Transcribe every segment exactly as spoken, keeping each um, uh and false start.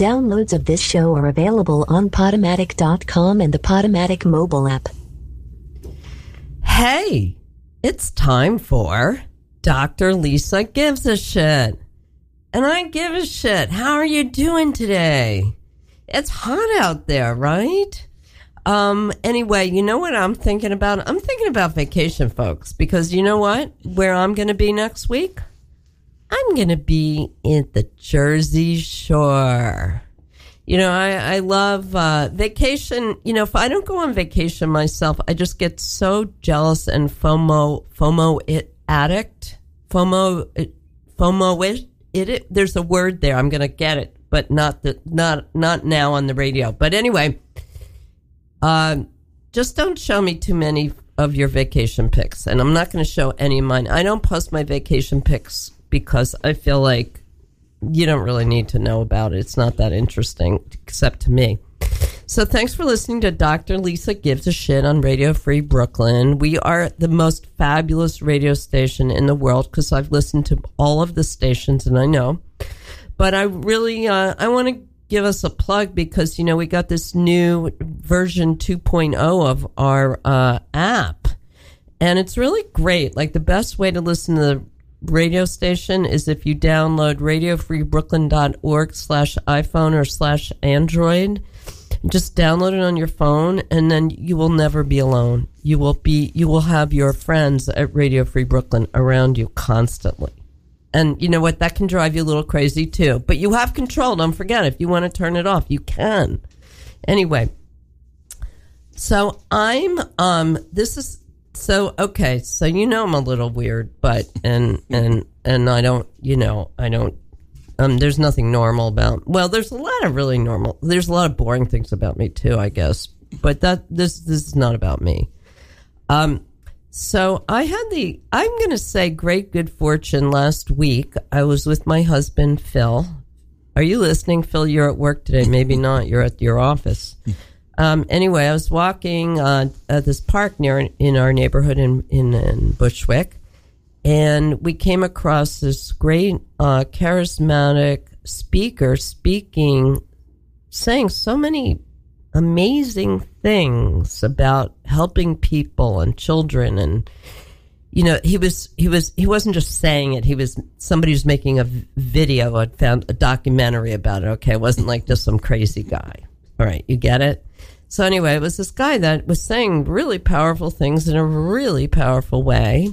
Downloads of this show are available on Podomatic dot com and the Podomatic mobile app. Hey, it's time for Doctor Lisa Gives a Shit. And I give a shit. How are you doing today? It's hot out there, right? Um, anyway, you know what I'm thinking about? I'm thinking about vacation, folks, because you know what? Where I'm going to be next week? I'm going to be in the Jersey Shore. You know, I, I love uh, vacation. You know, if I don't go on vacation myself, I just get so jealous and FOMO, FOMO it addict, FOMO, it, FOMO it, it, it. There's a word there. I'm going to get it, but not the, not, not now on the radio. But anyway, Uh, just don't show me too many of your vacation pics, and I'm not going to show any of mine. I don't post my vacation pics because I feel like you don't really need to know about it. It's not that interesting, except to me. So thanks for listening to Doctor Lisa Gives a Shit on Radio Free Brooklyn. We are the most fabulous radio station in the world because I've listened to all of the stations, and I know. But I really, uh, I want to give us a plug because, you know, we got this new version two point oh of our uh, app, and it's really great. Like, the best way to listen to the radio station is if you download radio free brooklyn dot org slash iPhone or slash Android. Just download it on your phone, and then you will never be alone. You will be, you will have your friends at Radio Free Brooklyn around you constantly. And you know what? That can drive you a little crazy, too. But you have control. Don't forget, if you want to turn it off, you can. Anyway, so I'm, um, this is, so, okay, so you know I'm a little weird, but, and, and, and I don't, you know, I don't, um, there's nothing normal about, well, there's a lot of really normal, there's a lot of boring things about me, too, I guess. But that, this, this is not about me. Um, So I had the, I'm going to say, great good fortune last week. I was with my husband, Phil. Are you listening, Phil? You're at work today. Maybe not. You're at your office. Um, anyway, I was walking uh, at this park near in our neighborhood in, in, in Bushwick, and we came across this great uh, charismatic speaker speaking, saying so many amazing things about helping people and children. And you know, he was he was he wasn't just saying it, he was somebody was making a video. I found a documentary about it. Okay, it wasn't like just some crazy guy. All right, you get it? So anyway, it was this guy that was saying really powerful things in a really powerful way,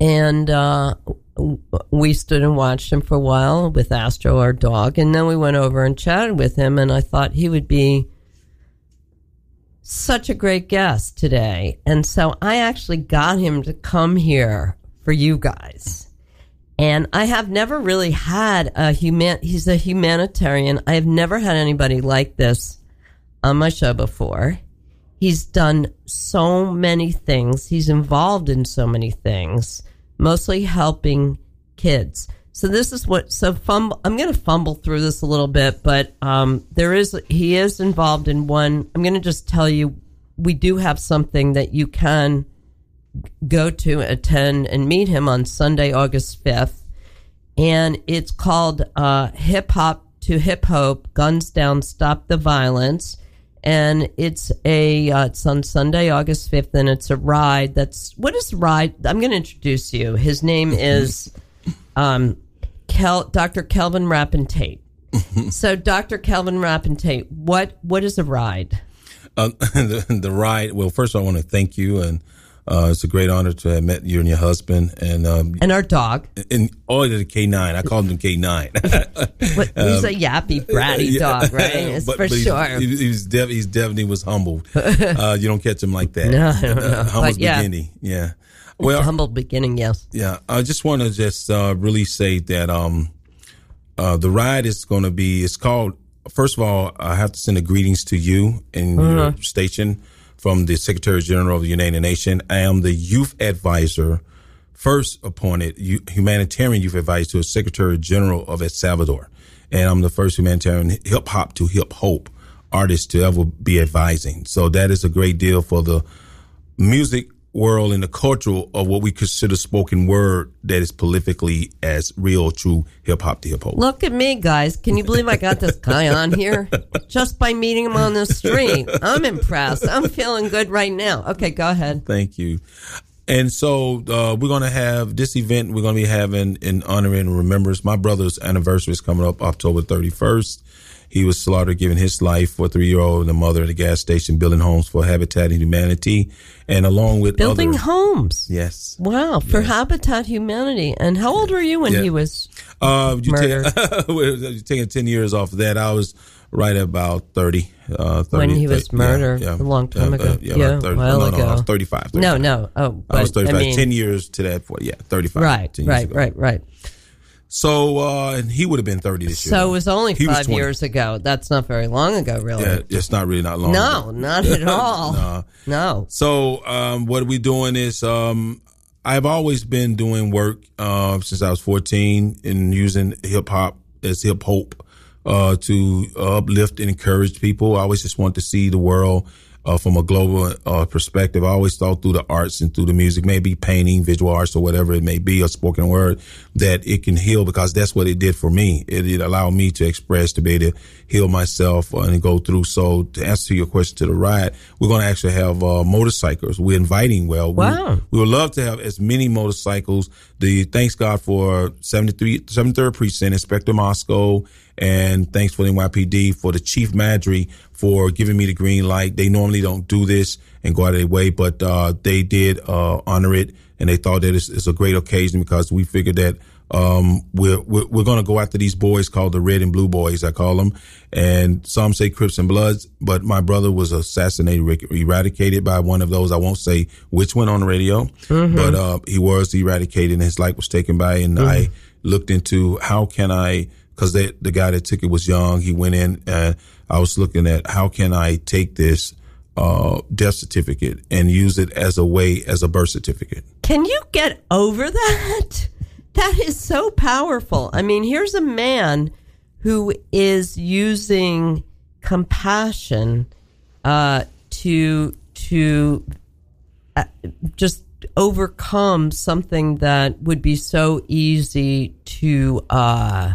and uh we stood and watched him for a while with Astro, our dog, and then we went over and chatted with him, and I thought he would be such a great guest today. And so I actually got him to come here for you guys. And I have never really had a human, he's a humanitarian. I have never had anybody like this on my show before. He's done so many things. He's involved in so many things, mostly helping kids. So this is what, so fumble, I'm going to fumble through this a little bit, but um, there is, he is involved in one. I'm going to just tell you, we do have something that you can go to, attend, and meet him on Sunday, August fifth. And it's called uh, Hip Hop to Hip Hope, Guns Down, Stop the Violence. And it's a uh, it's on Sunday, August fifth, and it's a ride. That's what is ride. I'm going to introduce you. His name is um, Kel, Doctor Kelvin Rappentate. So, Doctor Kelvin Rappentate, what what is a ride? Uh, the, the ride. Well, first of all, I want to thank you, and uh, it's a great honor to have met you and your husband, and um, and our dog, and all the K nine. I called him K nine. What, um, he's a yappy, bratty yeah, dog, right? But, for but he's, sure. He, he's, def- he's definitely was humbled. Uh, you don't catch him like that. No, I don't know. Uh, humble yeah. beginning, yeah. Well, humble beginning, yes. Yeah, I just want to just uh, really say that um, uh, the ride is going to be. It's called. First of all, I have to send the greetings to you and mm-hmm. your station from the Secretary General of the United Nations. I am the youth advisor. First appointed humanitarian youth advisor to the Secretary General of El Salvador. And I'm the first humanitarian hip hop to hip hope artist to ever be advising. So that is a great deal for the music world and the culture of what we consider spoken word that is prolifically as real, true hip hop to hip hop. Look at me, guys. Can you believe I got this guy on here just by meeting him on the street? I'm impressed. I'm feeling good right now. Okay, go ahead. Thank you. And so uh, we're going to have this event we're going to be having in honor and remembrance. My brother's anniversary is coming up October thirty-first. He was slaughtered, giving his life for a three-year-old and a mother at a gas station, building homes for Habitat for Humanity, and along with building other, homes. Yes. Wow. For yes. Habitat for Humanity. And how old were you when yeah. he was uh, you murdered? Take, you're taking ten years off of that. I was right about thirty. Uh, thirty when he was thirty, murdered, yeah, yeah, a long time ago. Uh, uh, yeah, yeah thirty, a while no, no, ago. I was thirty-five. thirty-five. No, no. Oh, but, I was thirty-five. I mean, ten years to that point. Yeah, thirty-five. Right. Right. Ago. Right. Right. So uh, he would have been thirty this year. So it was only he five was years ago. That's not very long ago, really. Yeah, it's not really not long no, ago. Not at all. No. No. So um, what we're doing is um, I've always been doing work uh, since I was fourteen and using hip-hop as hip-hope uh, to uplift and encourage people. I always just want to see the world uh, from a global uh, perspective. I always thought through the arts and through the music, maybe painting, visual arts or whatever it may be, or spoken word, that it can heal, because that's what it did for me. It, it allowed me to express, to be able to heal myself uh, and go through. So to answer your question to the ride, we're going to actually have uh, motorcycles. We're inviting, well, wow. we, we would love to have as many motorcycles. The thanks God for seventy-three, seventy-third Precinct, Inspector Moscow, and thanks for the N Y P D, for the Chief Madry for giving me the green light. They normally don't do this and go out of their way, but uh, they did uh, honor it, and they thought that it's, it's a great occasion, because we figured that um, we're we're, we're going to go after these boys called the Red and Blue Boys, I call them, and some say Crips and Bloods, but my brother was assassinated, eradicated by one of those. I won't say which one on the radio, mm-hmm. but uh, he was eradicated, and his life was taken by, and mm-hmm. I looked into how can I, because the guy that took it was young. He went in, and I was looking at how can I take this uh, death certificate and use it as a way, as a birth certificate. Can you get over that? That is so powerful. I mean, here's a man who is using compassion uh, to to just overcome something that would be so easy to... Uh,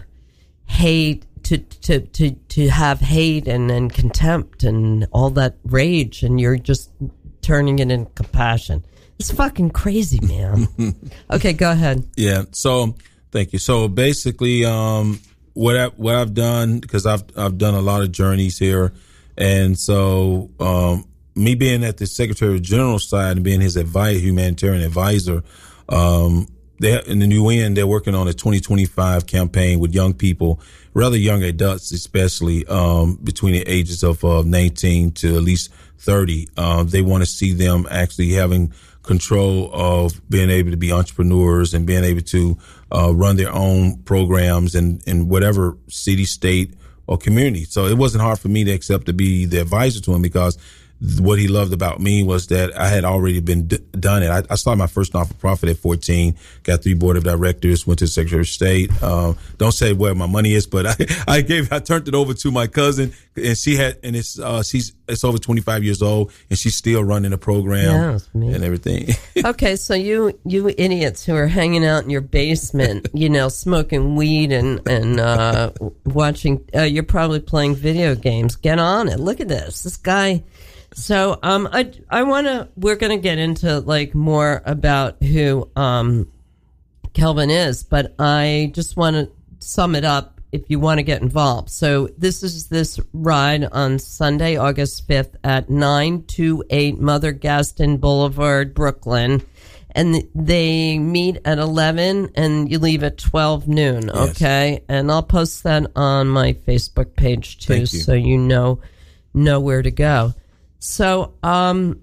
hate to, to to to have hate and, and contempt and all that rage, and you're just turning it into compassion. It's fucking crazy, man. Okay, go ahead. Yeah. So thank you. So basically, um, what I, what I've done, because I've I've done a lot of journeys here, and so um, me being at the Secretary General side and being his advice, humanitarian advisor. Um, They, in the U N, they're working on a twenty twenty-five campaign with young people, rather young adults, especially um, between the ages of uh, nineteen to at least thirty. Uh, they want to see them actually having control of being able to be entrepreneurs and being able to uh, run their own programs in, in whatever city, state, or community. So it wasn't hard for me to accept to be the advisor to him, because what he loved about me was that I had already been d- done it. I, I started my first not-for-profit at fourteen, got three board of directors, went to the Secretary of State. Um, don't say where my money is, but I, I gave, I turned it over to my cousin, and she had, and it's, uh, she's, it's over twenty-five years old, and she's still running a program yeah, and everything. Okay. So you, you idiots who are hanging out in your basement, you know, smoking weed and, and, uh, watching, uh, you're probably playing video games. Get on it. Look at this. This guy. So um, I, I want to, we're going to get into like more about who um, Kelvin is, but I just want to sum it up if you want to get involved. So this is this ride on Sunday, August fifth at nine twenty-eight Mother Gaston Boulevard, Brooklyn. And they meet at eleven and you leave at twelve noon. Okay. Yes. And I'll post that on my Facebook page too. Thank you. So you know, know where to go. So, um,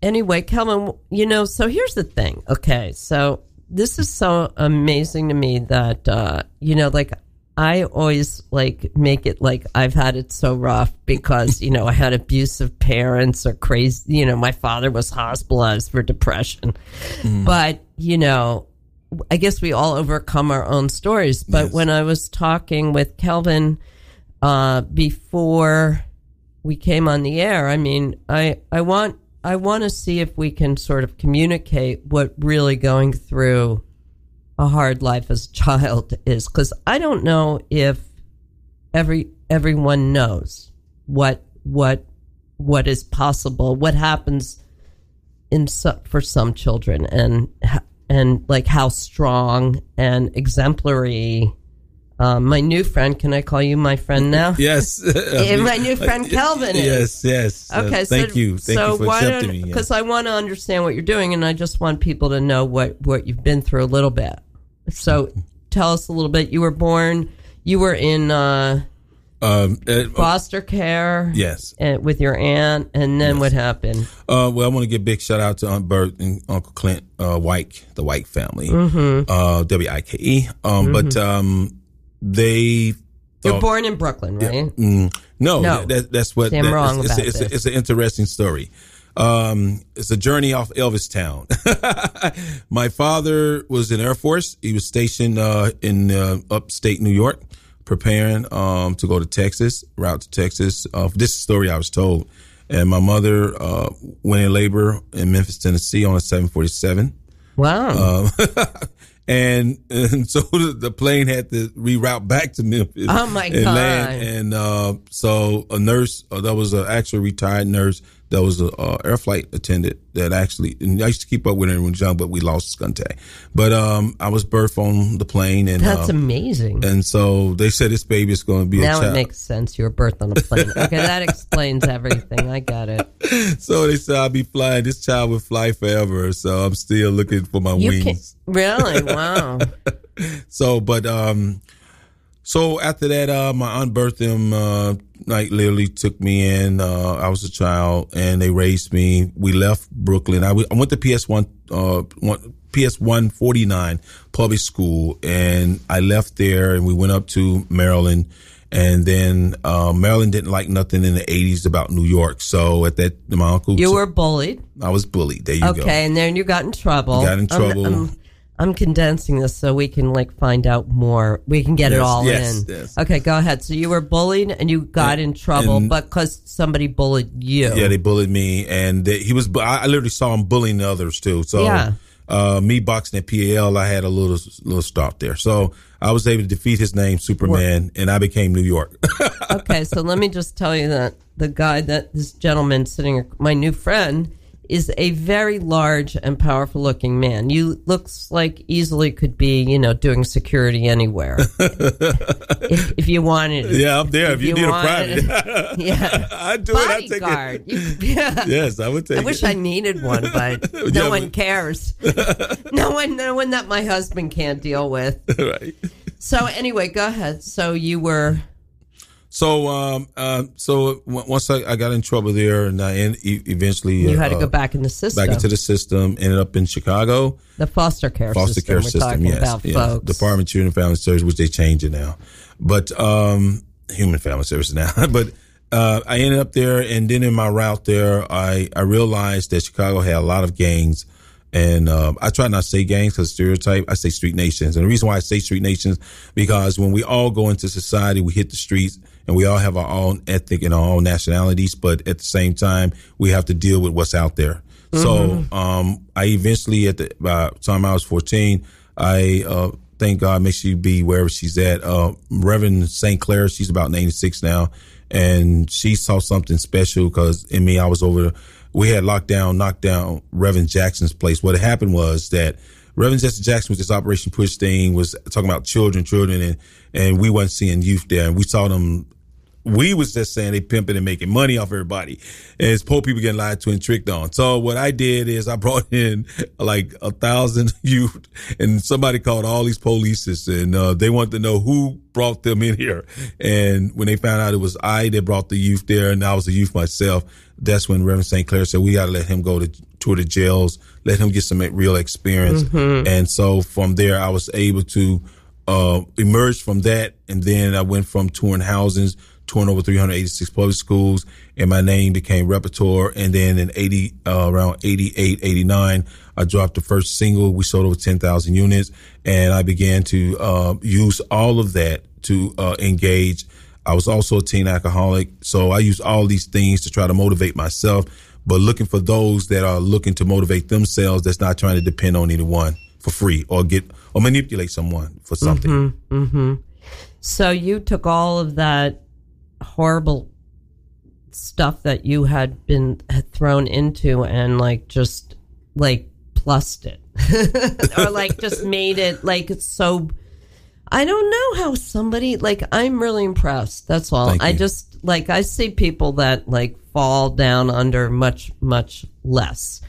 anyway, Kelvin, you know, so here's the thing. Okay. So this is so amazing to me that, uh, you know, like I always like make it like I've had it so rough because, you know, I had abusive parents or crazy, you know, my father was hospitalized for depression, mm. but you know, I guess we all overcome our own stories. But yes. When I was talking with Kelvin, uh, before, we came on the air. I mean, I, I want I want to see if we can sort of communicate what really going through a hard life as a child is, because I don't know if every everyone knows what what what is possible, what happens in some, for some children, and and like how strong and exemplary. Um, my new friend, can I call you my friend now? Yes. My new friend Kelvin is. Yes, yes. Okay, uh, thank so, you. Thank so you for accepting me. Because yeah. I want to understand what you're doing, and I just want people to know what, what you've been through a little bit. So tell us a little bit. You were born, you were in uh, um, uh, foster care. Yes. And, with your aunt, and then yes. what happened? Uh, well, I want to give a big shout out to Aunt Bert and Uncle Clint uh, Wyke, the Wyke family, mm-hmm. uh, W I K E. Um, mm-hmm. But... Um, They thought, you're born in Brooklyn, right? Yeah, mm, no, no. That, that's what I'm that, wrong it's, about it's, this. A, it's an interesting story. Um, it's a journey off Elvistown. My father was in the Air Force. He was stationed uh, in uh, upstate New York, preparing um, to go to Texas, route to Texas. Uh, this story I was told. And my mother uh, went in labor in Memphis, Tennessee on a seven forty-seven. Wow. Um, And, and so the plane had to reroute back to Memphis. Oh, my God. Land. And uh, so a nurse, uh, that was an actual retired nurse, that was an uh, air flight attendant that actually, and I used to keep up with her when we were young, but we lost contact. But um, I was birthed on the plane. And that's uh, amazing. And so they said this baby is going to be now a child. Now it makes sense. You were birthed on a plane. Okay, that explains everything. I got it. So they said I'll be flying. This child will fly forever. So I'm still looking for my you wings. Can, really? Wow. So, but... um. So after that, uh, my aunt birthed him, uh, like literally took me in. Uh, I was a child and they raised me. We left Brooklyn. I, w- I went to P S one, uh, one, P S one forty-nine public school, and I left there and we went up to Maryland. And then, uh, Maryland didn't like nothing in the eighties about New York. So at that, my uncle. You were bullied. I was bullied. There you okay, go. Okay. And then you got in trouble. You got in trouble. Um, um, I'm condensing this so we can like find out more. We can get yes, it all yes, in. Yes. Okay, go ahead. So you were bullied and you got and, in trouble, and, but because somebody bullied you. Yeah, they bullied me, and they, he was. I literally saw him bullying others too. So yeah. uh, me boxing at P A L, I had a little little stop there. So I was able to defeat his name, Superman, Work. And I became New York. Okay, so let me just tell you that the guy that this gentleman sitting, my new friend. Is a very large and powerful looking man. You looks like easily could be, you know, doing security anywhere. if, if you wanted it. Yeah, I'm there. If, if you, you need a private. It, yeah. I'd do bodyguard. It. I'd take it. Yeah. Yes, I would take I it. I wish I needed one, but no yeah, one but... cares. no one no one that my husband can't deal with. Right. So anyway, go ahead. So you were... So, um, uh, so once I, I got in trouble there, and I end, eventually you had uh, to go back in the system, back into the system. Ended up in Chicago, the foster care foster system. care we're system, yes, about, yes. Department of Children and Family Services, which they changed it now, but um, Human Family Services now. But uh, I ended up there, and then in my route there, I, I realized that Chicago had a lot of gangs. And uh, I try not to say gangs because stereotype. I say street nations. And the reason why I say street nations, because when we all go into society, we hit the streets and we all have our own ethnic and our own nationalities. But at the same time, we have to deal with what's out there. Mm-hmm. So um, I eventually, at the by the time I was fourteen, I uh, thank God, make sure you be wherever she's at. Uh, Reverend Saint Clair, she's about ninety-six now. And she saw something special because in me, I was over there. We had locked down, knocked down Reverend Jackson's place. What happened was that Reverend Jesse Jackson with this Operation Push thing was talking about children, children, and, and we wasn't seeing youth there. And we saw them. We was just saying they pimping and making money off everybody. And it's poor people getting lied to and tricked on. So what I did is I brought in like a thousand youth, and somebody called all these polices, and uh, they wanted to know who brought them in here. And when they found out it was I that brought the youth there, and I was a youth myself, that's when Reverend Saint Clair said, we got to let him go to tour the jails, let him get some real experience. Mm-hmm. And so from there, I was able to uh, emerge from that. And then I went from touring housings, touring over three hundred eighty-six public schools, and my name became Repertoire. And then in eighty, uh, around eighty-eight, eighty-nine, I dropped the first single. We sold over ten thousand units. And I began to uh, use all of that to uh, engage. I was also a teen alcoholic, so I used all these things to try to motivate myself. but looking for those that are looking to motivate themselves, that's not trying to depend on anyone for free or get or manipulate someone for something. Mm-hmm, mm-hmm. So you took all of that horrible stuff that you had been had thrown into and like just like plussed it or like just made it like it's so. I don't know how somebody like I'm really impressed. That's all. Thank I you. Just like I see people that like fall down under much, much less.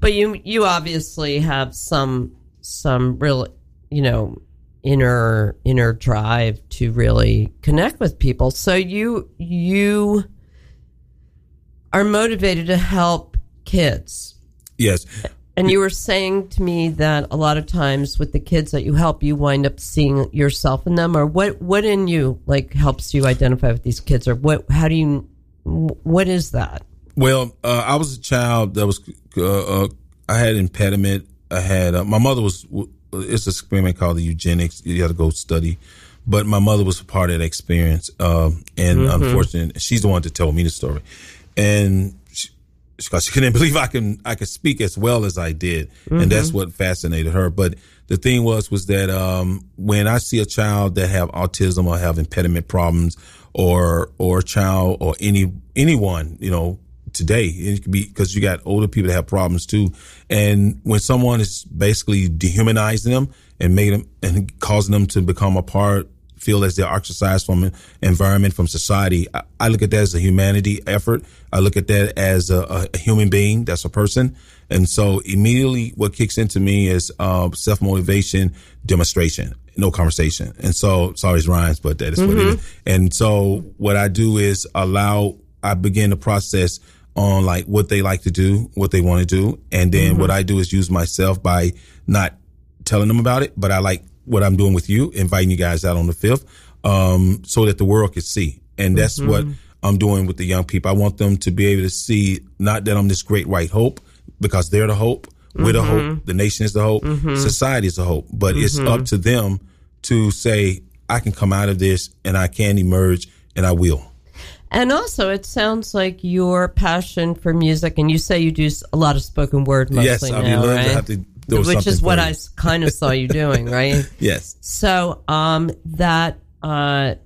But you you obviously have some some real, you know, inner inner drive to really connect with people. So you you are motivated to help kids. Yes. And you were saying to me that a lot of times with the kids that you help, you wind up seeing yourself in them, or what, what in you like helps you identify with these kids, or what? How do you? What is that? Well, uh, I was a child that was uh, uh, I had impediment. I had uh, my mother was. It's an experiment called the eugenics. You got to go study, but my mother was a part of that experience, um, and mm-hmm. unfortunately, she's the one to tell me the story, and. Because she couldn't believe I can I could speak as well as I did, mm-hmm. and that's what fascinated her. But the thing was was that um, when I see a child that have autism or have impediment problems, or or a child or any anyone, you know, today it could be because you got older people that have problems too. And when someone is basically dehumanizing them and making them and causing them to become a part, feel as they're ostracized from an environment, from society. I, I look at that as a humanity effort. I look at that as a, a human being. That's a person. And so immediately what kicks into me is uh, self-motivation, demonstration, no conversation. And so, sorry, it rhymes, but that is mm-hmm. what it is. And so what I do is allow, I begin the process on like what they like to do, what they want to do. And then mm-hmm. what I do is use myself by not telling them about it, but I like what I'm doing with you, inviting you guys out on the fifth, um, so that the world could see. And that's mm-hmm. what I'm doing with the young people. I want them to be able to see, not that I'm this great white hope, because they're the hope, mm-hmm. we're the hope, the nation is the hope, mm-hmm. society is the hope. But mm-hmm. it's up to them to say, I can come out of this and I can emerge and I will. And also, it sounds like your passion for music, and you say you do a lot of spoken word mostly yes, I now, mean, right? I have to Which is what I kind of saw you doing, right? Yes. So um, that uh,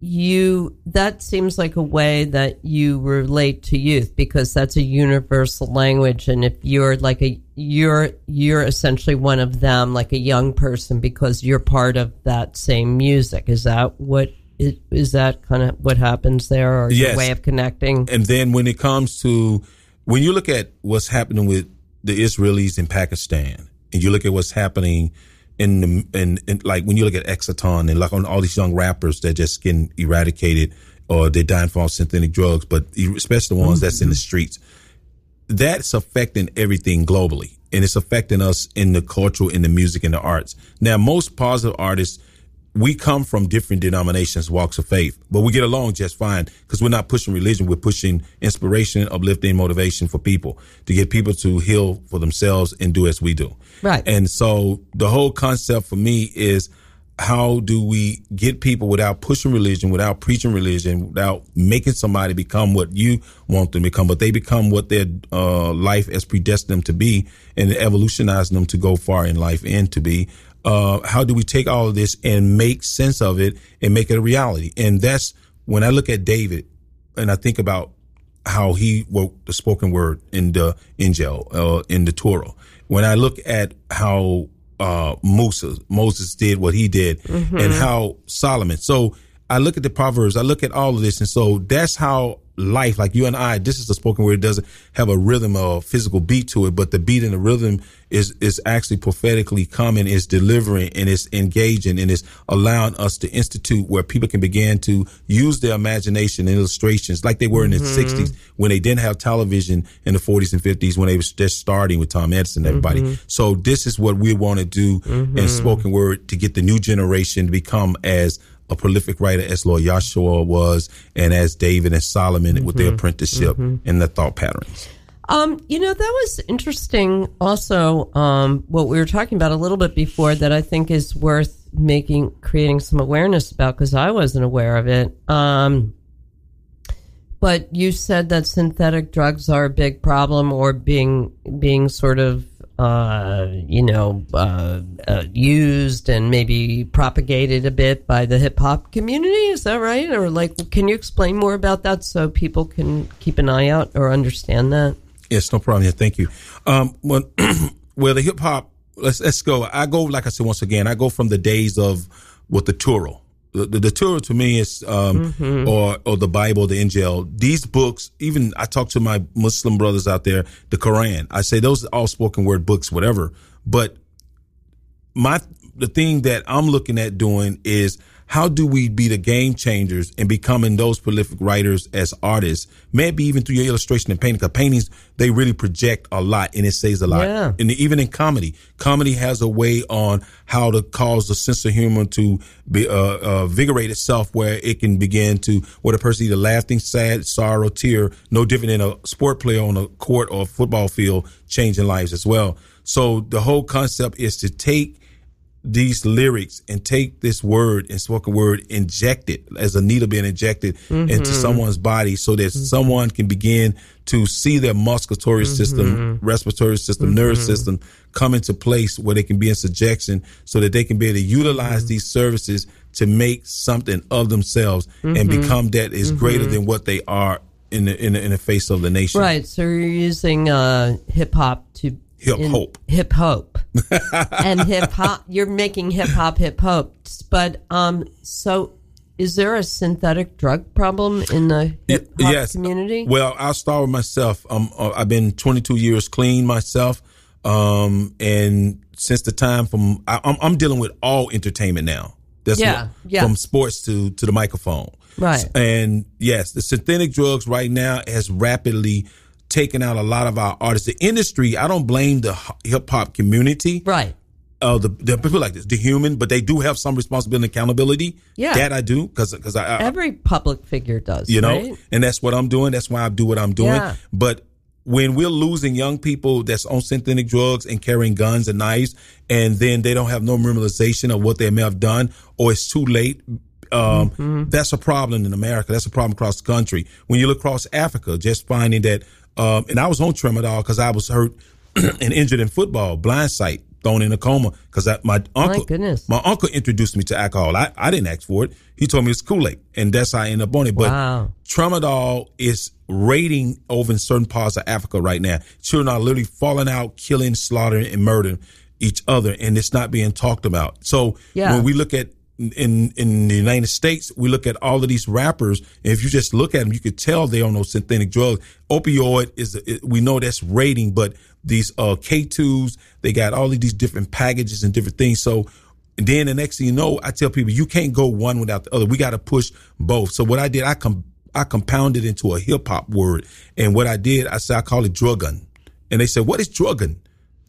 you that seems like a way that you relate to youth, because that's a universal language, and if you're like a you're you're essentially one of them, like a young person, because you're part of that same music. Is that what? Is, is that kind of what happens there, or yes. your way of connecting? And then when it comes to when you look at what's happening with the Israelis in Pakistan, and you look at what's happening in the, in, in like when you look at Exaton and like on all these young rappers that just getting eradicated or they're dying from synthetic drugs, but especially the ones mm-hmm. that's in the streets, that's affecting everything globally. And it's affecting us in the cultural, in the music, in the arts. Now, most positive artists, we come from different denominations, walks of faith, but we get along just fine because we're not pushing religion. We're pushing inspiration, uplifting, motivation for people to get people to heal for themselves and do as we do. Right. And so the whole concept for me is how do we get people without pushing religion, without preaching religion, without making somebody become what you want them to become, but they become what their uh, life has predestined them to be and evolutionizing them to go far in life and to be. Uh, how do we take all of this and make sense of it and make it a reality? And that's when I look at David and I think about how he wrote the spoken word in the Injil, uh, in the Torah. When I look at how uh, Moses, Moses did what he did mm-hmm. and how Solomon. So I look at the Proverbs, I look at all of this. And so that's how life, like you and I, this is the spoken word. It doesn't have a rhythm or a physical beat to it, but the beat and the rhythm is is actually prophetically coming, is delivering, and it's engaging, and it's allowing us to institute where people can begin to use their imagination and illustrations like they were in the mm-hmm. sixties when they didn't have television, in the forties and fifties when they were just starting with Tom Edison and everybody. Mm-hmm. So this is what we want to do mm-hmm. in spoken word to get the new generation to become as a prolific writer as Lord Yahshua was, and as David and Solomon mm-hmm. with their apprenticeship mm-hmm. and their thought patterns. Um, you know, that was interesting also, um, what we were talking about a little bit before that I think is worth making, creating some awareness about, because I wasn't aware of it. Um, But you said that synthetic drugs are a big problem, or being being sort of, uh, you know, uh, uh, used and maybe propagated a bit by the hip hop community. Is that right? Or like, can you explain more about that so people can keep an eye out or understand that? Yes, no problem. Yeah, thank you. Um, when, well, the hip hop. Let's let's go. I go like I said once again. I go from the days of what the Torah. The, the, the Torah to me is, um, mm-hmm. or or the Bible, the Injil. These books, even I talk to my Muslim brothers out there, the Quran. I say those are all spoken word books, whatever. But my the thing that I'm looking at doing is how do we be the game changers and becoming those prolific writers as artists? Maybe even through your illustration and painting. Because paintings, they really project a lot and it says a lot. Yeah. And even in comedy, comedy has a way on how to cause the sense of humor to be, uh, uh, invigorate itself where it can begin to, where the person either laughing, sad, sorrow, tear, no different than a sport player on a court or a football field, changing lives as well. So the whole concept is to take these lyrics and take this word and spoken word, inject it as a needle being injected mm-hmm. into someone's body so that mm-hmm. someone can begin to see their musculatory mm-hmm. system, respiratory system, mm-hmm. nervous system come into place where they can be in subjection so that they can be able to utilize mm-hmm. these services to make something of themselves mm-hmm. and become that is mm-hmm. greater than what they are in the, in the, in the face of the nation. Right. So you're using uh, hip hop to Hip hope. Hip hope. And hip hop. You're making hip hop hip hopes. But um, so is there a synthetic drug problem in the hip hop yes. community? Well, I'll start with myself. Um, I've been twenty-two years clean myself. Um, and since the time from, I, I'm, I'm dealing with all entertainment now. That's yeah, what, yeah. From sports to, to the microphone. Right. And yes, the synthetic drugs right now has rapidly taking out a lot of our artists. The industry, I don't blame the hip hop community. Right. Uh, the, the people like this, the human, but they do have some responsibility and accountability. Yeah. That I do. Cause, cause I, I, every public figure does. You know, right? And that's what I'm doing. That's why I do what I'm doing. Yeah. But when we're losing young people that's on synthetic drugs and carrying guns and knives, and then they don't have no memorization of what they may have done, or it's too late. Um, mm-hmm. That's a problem in America. That's a problem across the country. When you look across Africa, just finding that, Um, and I was on Tramadol because I was hurt and injured in football, blind sight, thrown in a coma because my uncle, my goodness. my uncle introduced me to alcohol. I, I didn't ask for it. He told me it's Kool-Aid, and that's how I ended up on it. But wow. Tramadol is raiding over in certain parts of Africa right now. Children are literally falling out, killing, slaughtering, and murdering each other, and it's not being talked about. So yeah. when we look at In in the United States, we look at all of these rappers. And if you just look at them, you could tell they're on those synthetic drugs. Opioid is it, we know that's raiding, but these uh, K twos, they got all of these different packages and different things. So then the next thing you know, I tell people you can't go one without the other. We got to push both. So what I did, I com- I compounded into a hip hop word, and what I did, I said I call it druggun, and they said, what is druggun?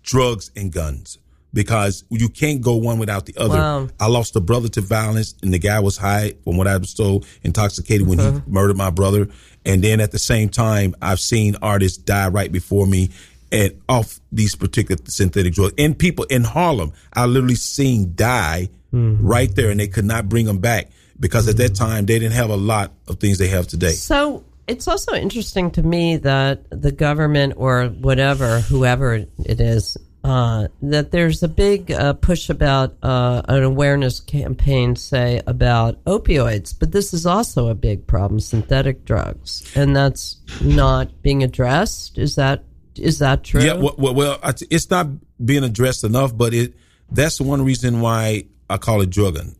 Drugs and guns. Because you can't go one without the other. Wow. I lost a brother to violence, and the guy was high, from what I was told, intoxicated when uh-huh. he murdered my brother. And then at the same time, I've seen artists die right before me and off these particular synthetic drugs. And people in Harlem, I literally seen die mm-hmm. right there, and they could not bring them back because mm-hmm. at that time, they didn't have a lot of things they have today. So it's also interesting to me that the government or whatever, whoever it is, Uh, that there's a big uh, push about uh, an awareness campaign, say, about opioids. But this is also a big problem, synthetic drugs. And that's not being addressed. Is that is that true? Yeah, well, well it's not being addressed enough, but it that's one reason why I call it drugging.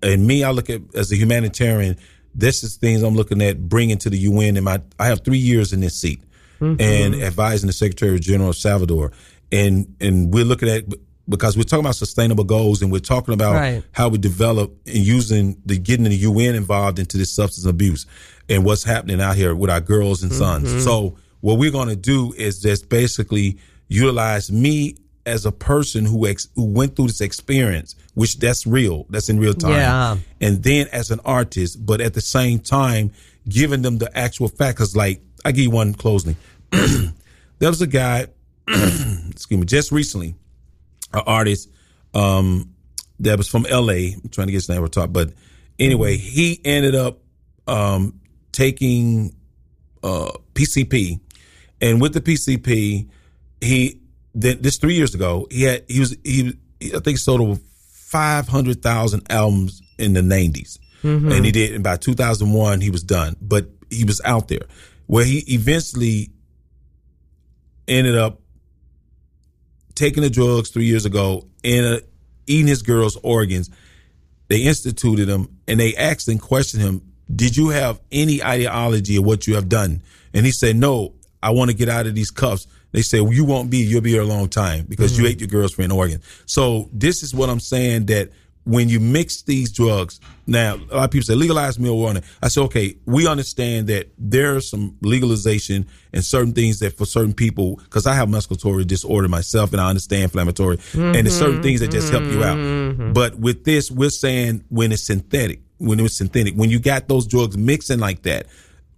And me, I look at as a humanitarian, this is things I'm looking at bringing to the U N. And my, I have three years in this seat mm-hmm. and advising the Secretary General of El Salvador. And and we're looking at, because we're talking about sustainable goals, and we're talking about right. how we develop and using the getting the U N involved into this substance abuse and what's happening out here with our girls and mm-hmm. sons. So what we're going to do is just basically utilize me as a person who ex, who went through this experience, which that's real, that's in real time. Yeah. And then as an artist, but at the same time, giving them the actual facts. Because like, I give you one closing. There was a guy. Excuse me. Just recently, an artist um, that was from L A I'm trying to get his name off the top, but anyway, he ended up um, taking uh, P C P, and with the P C P, he th- this three years ago he had he was he I think sold over five hundred thousand albums in the nineties, mm-hmm. and he did. And by two thousand one, he was done. But he was out there, where he eventually ended up taking the drugs three years ago and uh, eating his girl's organs. They instituted him, and they asked and questioned him, did you have any ideology of what you have done? And he said, no, I want to get out of these cuffs. They said, well, you won't be. You'll be here a long time because mm-hmm. you ate your girlfriend's organ. So this is what I'm saying, that when you mix these drugs, now a lot of people say legalize marijuana. I said, okay, we understand that there's some legalization and certain things that for certain people, because I have musculatory disorder myself and I understand inflammatory, mm-hmm, and there's certain things that just help you out. Mm-hmm. But with this, we're saying when it's synthetic, when it was synthetic, when you got those drugs mixing like that,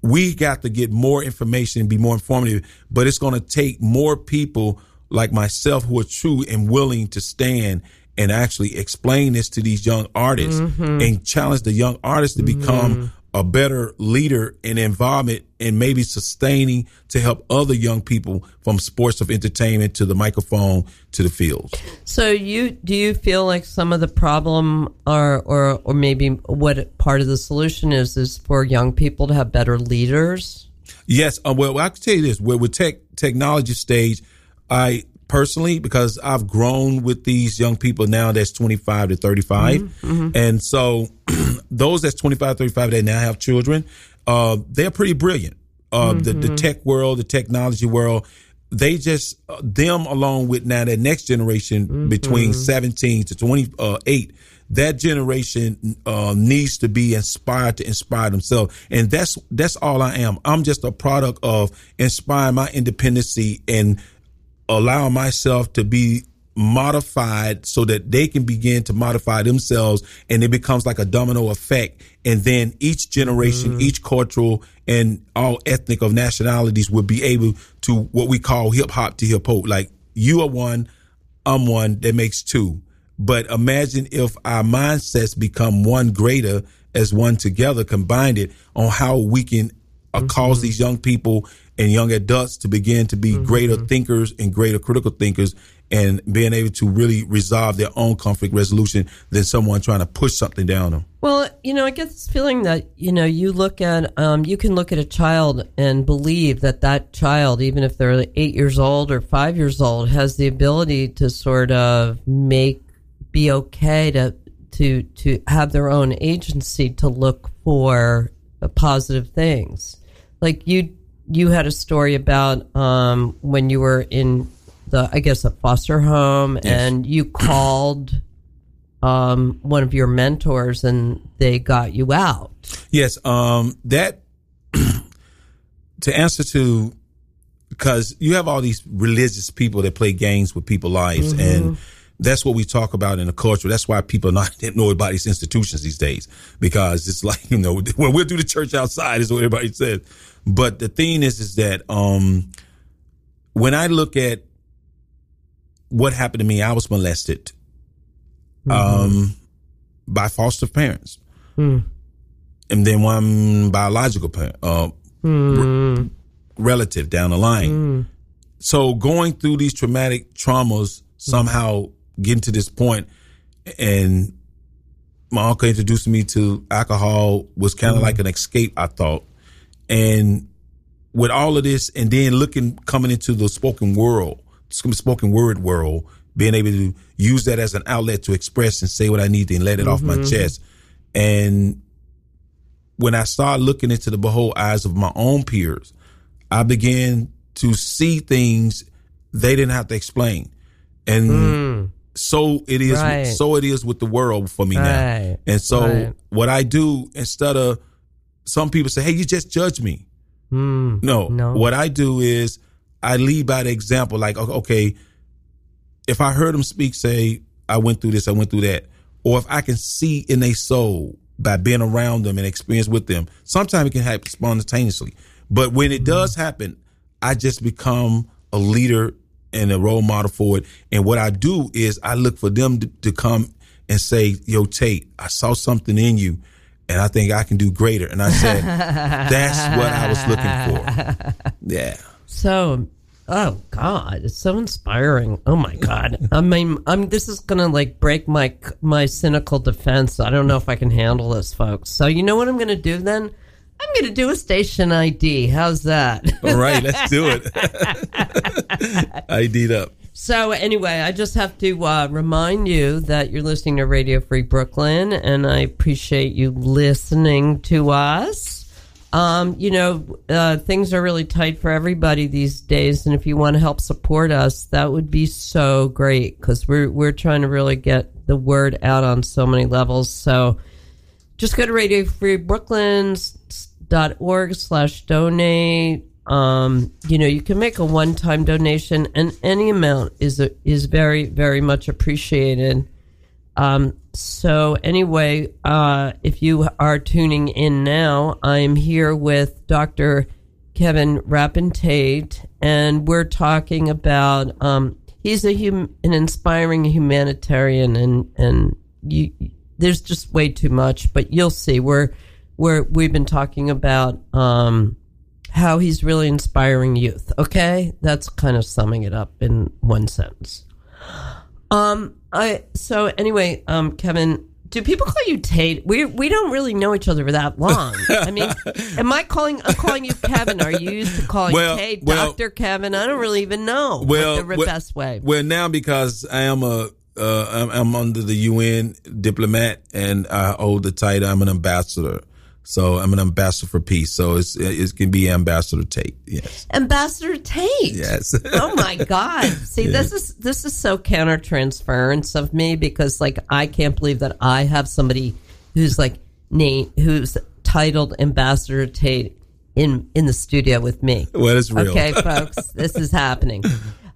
we got to get more information and be more informative, but it's going to take more people like myself who are true and willing to stand and actually explain this to these young artists, mm-hmm, and challenge the young artists to become mm-hmm. a better leader in involvement and maybe sustaining to help other young people from sports of entertainment to the microphone to the fields. So you do you feel like some of the problem are, or or maybe what part of the solution is, is for young people to have better leaders? Yes. Uh, well, I can tell you this. We're with tech technology stage, I personally, because I've grown with these young people now that's twenty-five to thirty-five. Mm-hmm. And so those that's twenty-five, thirty-five that now have children, uh, they're pretty brilliant. Uh, mm-hmm. the, the tech world, the technology world, they just, uh, them along with now that next generation, mm-hmm, between seventeen to twenty-eight, that generation uh, needs to be inspired to inspire themselves. And that's, that's all I am. I'm just a product of inspiring my independency and allow myself to be modified so that they can begin to modify themselves, and it becomes like a domino effect. And then each generation, mm-hmm, each cultural and all ethnic of nationalities will be able to what we call hip hop to hip hop. Like you are one, I'm one, that makes two. But imagine if our mindsets become one greater as one together, combined it on how we can uh, mm-hmm. cause these young people and young adults to begin to be mm-hmm. greater thinkers and greater critical thinkers, and being able to really resolve their own conflict resolution than someone trying to push something down them. Well, you know, I get this feeling that, you know, you look at, um, you can look at a child and believe that that child, even if they're eight years old or five years old, has the ability to sort of make, be okay to, to, to have their own agency, to look for uh, positive things. Like you You had a story about um, when you were in the, I guess, a foster home, yes, and you called um, one of your mentors, and they got you out. Yes, um, that to answer to, because you have all these religious people that play games with people's lives, mm-hmm, and that's what we talk about in the culture. That's why people not know about these institutions these days, because it's like, you know, well, we'll do the church outside is what everybody says. But the thing is, is that um, when I look at what happened to me, I was molested mm-hmm. um, by foster parents, mm. and then one biological parent, uh, mm. re- relative down the line. Mm. So going through these traumatic traumas, somehow getting to this point, and my uncle introduced me to alcohol, was kind of mm-hmm. like an escape, I thought. And with all of this, and then looking, coming into the spoken world, spoken word world, being able to use that as an outlet to express and say what I need to and let it mm-hmm. off my chest. And when I started looking into the behold eyes of my own peers, I began to see things they didn't have to explain. And mm. so it is, right. so it is with the world for me right. now. And so right. what I do, instead of, some people say, hey, you just judge me. Mm. No. no, what I do is I lead by the example. Like, okay, if I heard them speak, say, I went through this, I went through that. Or if I can see in their soul by being around them and experience with them, sometimes it can happen spontaneously. But when it mm. does happen, I just become a leader and a role model for it. And what I do is I look for them to, to come and say, yo, Tate, I saw something in you. and I think I can do greater. And I said, that's what I was looking for. Yeah. So, oh God, it's so inspiring. Oh my God. I mean, I'm, this is going to like break my, my cynical defense. I don't know if I can handle this, folks. So you know what I'm going to do then? I'm going to do a station I D. How's that? All right, let's do it. I D'd up. So anyway, I just have to uh, remind you that you're listening to Radio Free Brooklyn, and I appreciate you listening to us. Um, you know, uh, things are really tight for everybody these days, and if you want to help support us, that would be so great, because we're, we're trying to really get the word out on so many levels. So just go to radio free brooklyn dot org slash donate. Um, you know, you can make a one-time donation, and any amount is a, is very, very much appreciated. Um, so anyway, uh, if you are tuning in now, I'm here with Doctor Kelvin Rappentate, and we're talking about, um, he's a hum, an inspiring humanitarian, and, and you, there's just way too much, but you'll see. We're, we're, we've been talking about, um, how he's really inspiring youth. Okay, that's kind of summing it up in one sentence. Um, I so anyway, um, Kevin, do people call you Tate? We we don't really know each other for that long. I mean, am I calling? I'm calling you Kevin. Are you used to calling well, Tate, well, Doctor Kevin? I don't really even know. Well, the well, best way. Well, now because I am a uh, I'm, I'm under the U N diplomat, and I hold the title. I'm an ambassador. So I'm an ambassador for peace. So it's, it can be Ambassador Tate. Yes. Ambassador Tate. Yes. Oh my God. See, yeah. this is, this is so countertransference of me, because like, I can't believe that I have somebody who's like Nate, who's titled Ambassador Tate in, in the studio with me. Well, it's real. Okay, folks, this is happening.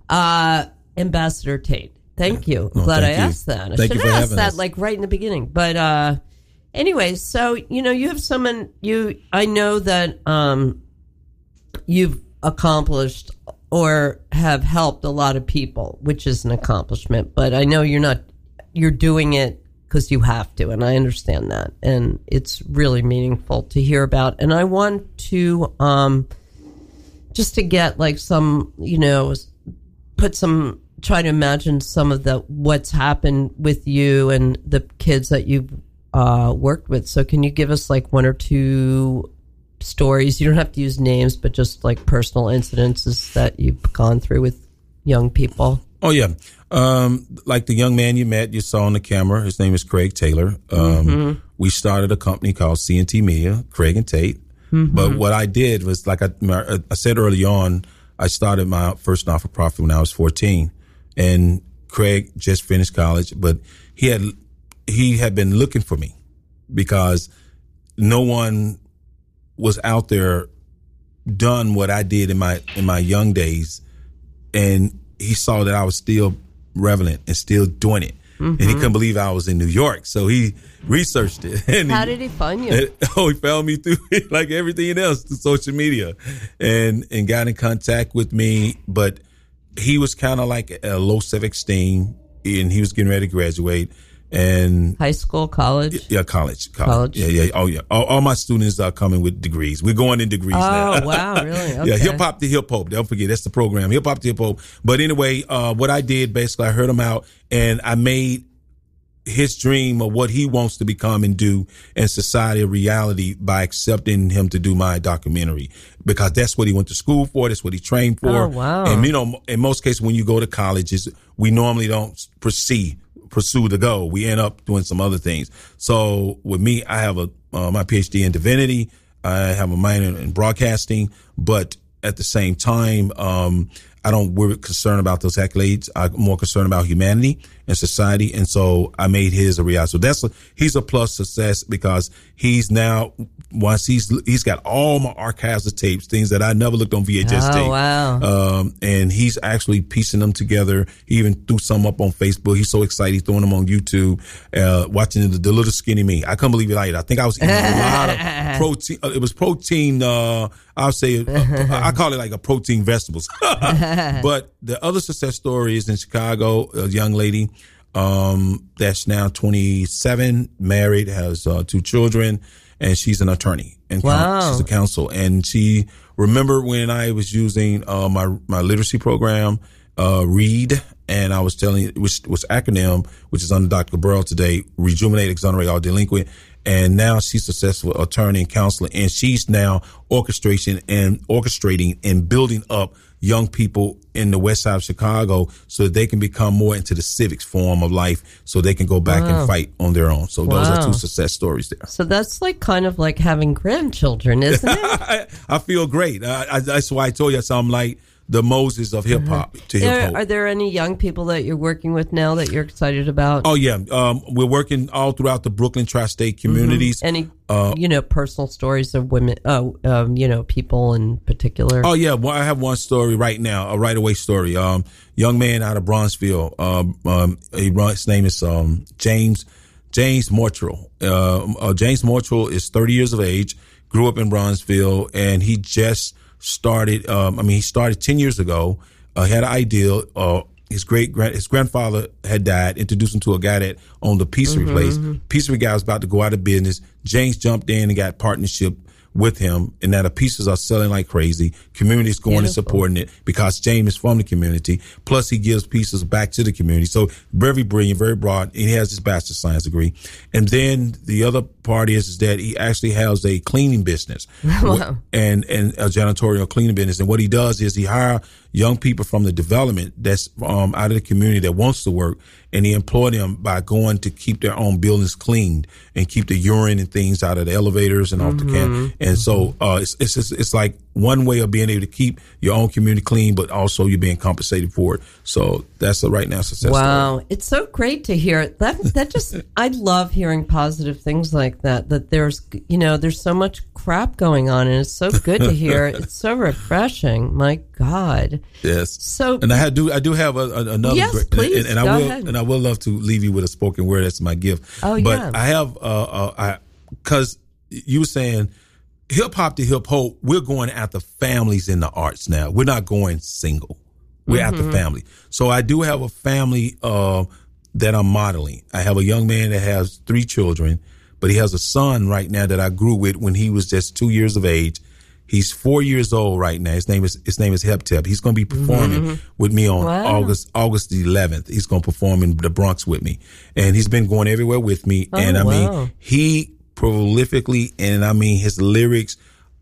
Uh, Ambassador Tate. Thank you. I'm oh, glad I you. asked that. I thank should have asked that us. like right in the beginning, but, uh, anyway, so, you know, you have someone, you, I know that um, you've accomplished or have helped a lot of people, which is an accomplishment, but I know you're not, you're doing it because you have to, and I understand that, and it's really meaningful to hear about, and I want to, um, just to get, like, some, you know, put some, try to imagine some of the, what's happened with you and the kids that you've Uh, worked with. So can you give us like one or two stories? You don't have to use names, but just like personal incidences that you've gone through with young people. Oh yeah. Um, like the young man you met, you saw on the camera, his name is Craig Taylor. Um, mm-hmm. We started a company called C N T Media, Craig and Tate. Mm-hmm. But what I did was, like I, I said early on, I started my first not-for-profit when I was fourteen, and Craig just finished college, but he had He had been looking for me because no one was out there done what I did in my in my young days, and he saw that I was still relevant and still doing it, mm-hmm. and he couldn't believe I was in New York. So he researched it. And How he, did he find you? And, oh, he found me through like everything else, through social media, and and got in contact with me. But he was kind of like a low self-esteem, and he was getting ready to graduate. And high school, college, yeah, college, college, college. yeah, yeah, oh yeah. All, all my students are coming with degrees. We're going in degrees. Oh, now. Oh wow, really? Okay. Yeah, hip hop to hip hop. Don't forget, that's the program. Hip hop to hip hop. But anyway, uh, what I did basically, I heard him out, and I made his dream of what he wants to become and do in society a reality by accepting him to do my documentary, because that's what he went to school for. That's what he trained for. Oh wow. And you know, in most cases, when you go to colleges, we normally don't proceed. pursue the goal. We end up doing some other things. So with me, I have a uh, my P H D in divinity. I have a minor in broadcasting, but at the same time, um, I don't we're concerned about those accolades. I'm more concerned about humanity and society. And so I made his a reality. So that's a, he's a plus success, because he's now, once he's, he's got all my archives of tapes, things that I never looked on V H S oh, tape. Wow. Um, and he's actually piecing them together. He even threw some up on Facebook. He's so excited. He's throwing them on YouTube, uh, watching the, the little skinny me. I couldn't believe it either. I think I was eating a lot of protein. Uh, it was protein. Uh, I'll say, uh, I call it like a protein vegetables. But the other success story is in Chicago, a young lady um, that's now twenty-seven, married, has uh, two children, and she's an attorney. And wow. She's a counsel. And she remembered when I was using uh, my my literacy program, uh, READ, and I was telling you, which was acronym, which is under Doctor Burrell today, Rejuvenate, Exonerate All Delinquent. And now she's successful attorney and counselor, and she's now orchestration and orchestrating and building up young people in the west side of Chicago so that they can become more into the civics form of life, so they can go back wow. and fight on their own. So wow. those are two success stories there. So that's like kind of like having grandchildren, isn't it? I, I feel great. I, I, that's why I told you, so I'm like the Moses of hip hop to hip hop. Are there any young people that you're working with now that you're excited about? Oh yeah, um, we're working all throughout the Brooklyn tri-state communities. Mm-hmm. Any uh, you know personal stories of women? Uh, um, you know people in particular. Oh yeah, well I have one story right now, a right away story. Um, young man out of Bronzeville. Um, um, his name is um James James Mortrill. Uh, uh, James Mortrill is thirty years of age. Grew up in Bronzeville, and he just. Started, um, I mean, he started ten years ago. Uh, he had an idea. Uh, his great grand, his grandfather had died. Introduced him to a guy that owned the pizzeria mm-hmm. place. Pizzeria guy was about to go out of business. James jumped in and got partnership with him. And now the pizzas are selling like crazy. Community's going Beautiful. And supporting it because James is from the community. Plus, he gives pizzas back to the community. So very brilliant, very broad. And he has his bachelor's science degree. And then the other part is, is that he actually has a cleaning business wow. and and a janitorial cleaning business. And what he does is he hire young people from the development that's um, out of the community that wants to work, and he employ them by going to keep their own buildings cleaned and keep the urine and things out of the elevators and mm-hmm. off the can. And so uh, it's it's just, it's like one way of being able to keep your own community clean, but also you're being compensated for it. So that's the right now success. Wow, story. It's so great to hear that. That just I love hearing positive things like that. That there's you know there's so much crap going on, and it's so good to hear. It's so refreshing. My God. Yes. So and I do I do have a, a, another. Yes, great, please. And, and I go will ahead. And I will love to leave you with a spoken word. That's my gift. Oh but yeah. But I have uh, uh I because you were saying. Hip hop to hip hop, we're going after families in the arts now. We're not going single. We're mm-hmm. after family. So I do have a family uh, that I'm modeling. I have a young man that has three children, but he has a son right now that I grew with when he was just two years of age. He's four years old right now. His name is his name is Heptep. He's going to be performing mm-hmm. with me on wow. August August the eleventh. He's going to perform in the Bronx with me, and he's been going everywhere with me. Oh, and I wow. mean he. prolifically, and I mean his lyrics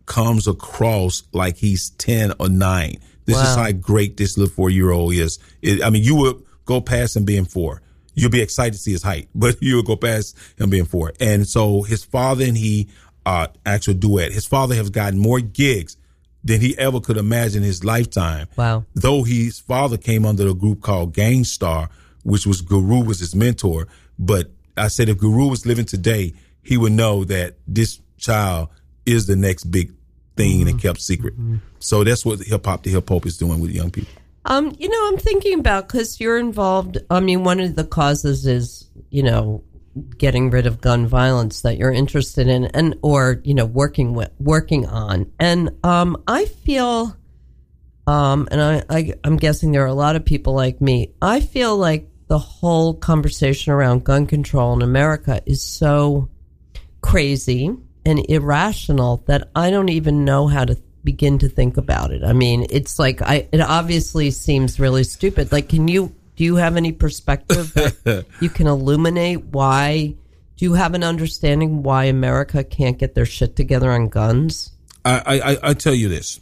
comes across like he's ten or nine. This wow. is how great this little four-year-old is. It, I mean, you would go past him being four. You'll be excited to see his height, but you would go past him being four. And so his father and he uh, actual duet. His father has gotten more gigs than he ever could imagine in his lifetime. Wow. Though his father came under a group called Gangstar, which was Guru was his mentor. But I said if Guru was living today, he would know that this child is the next big thing mm-hmm. and kept secret. Mm-hmm. So that's what hip hop to hip hop is doing with young people. Um, you know, I'm thinking about because you're involved. I mean, one of the causes is, you know, getting rid of gun violence that you're interested in and or, you know, working with working on. And um, I feel um, and I, I I'm guessing there are a lot of people like me. I feel like the whole conversation around gun control in America is so crazy and irrational that I don't even know how to begin to think about it. I mean, it's like I it obviously seems really stupid. Like, can you do you have any perspective that you can illuminate why? Do you have an understanding why America can't get their shit together on guns? I I, I tell you this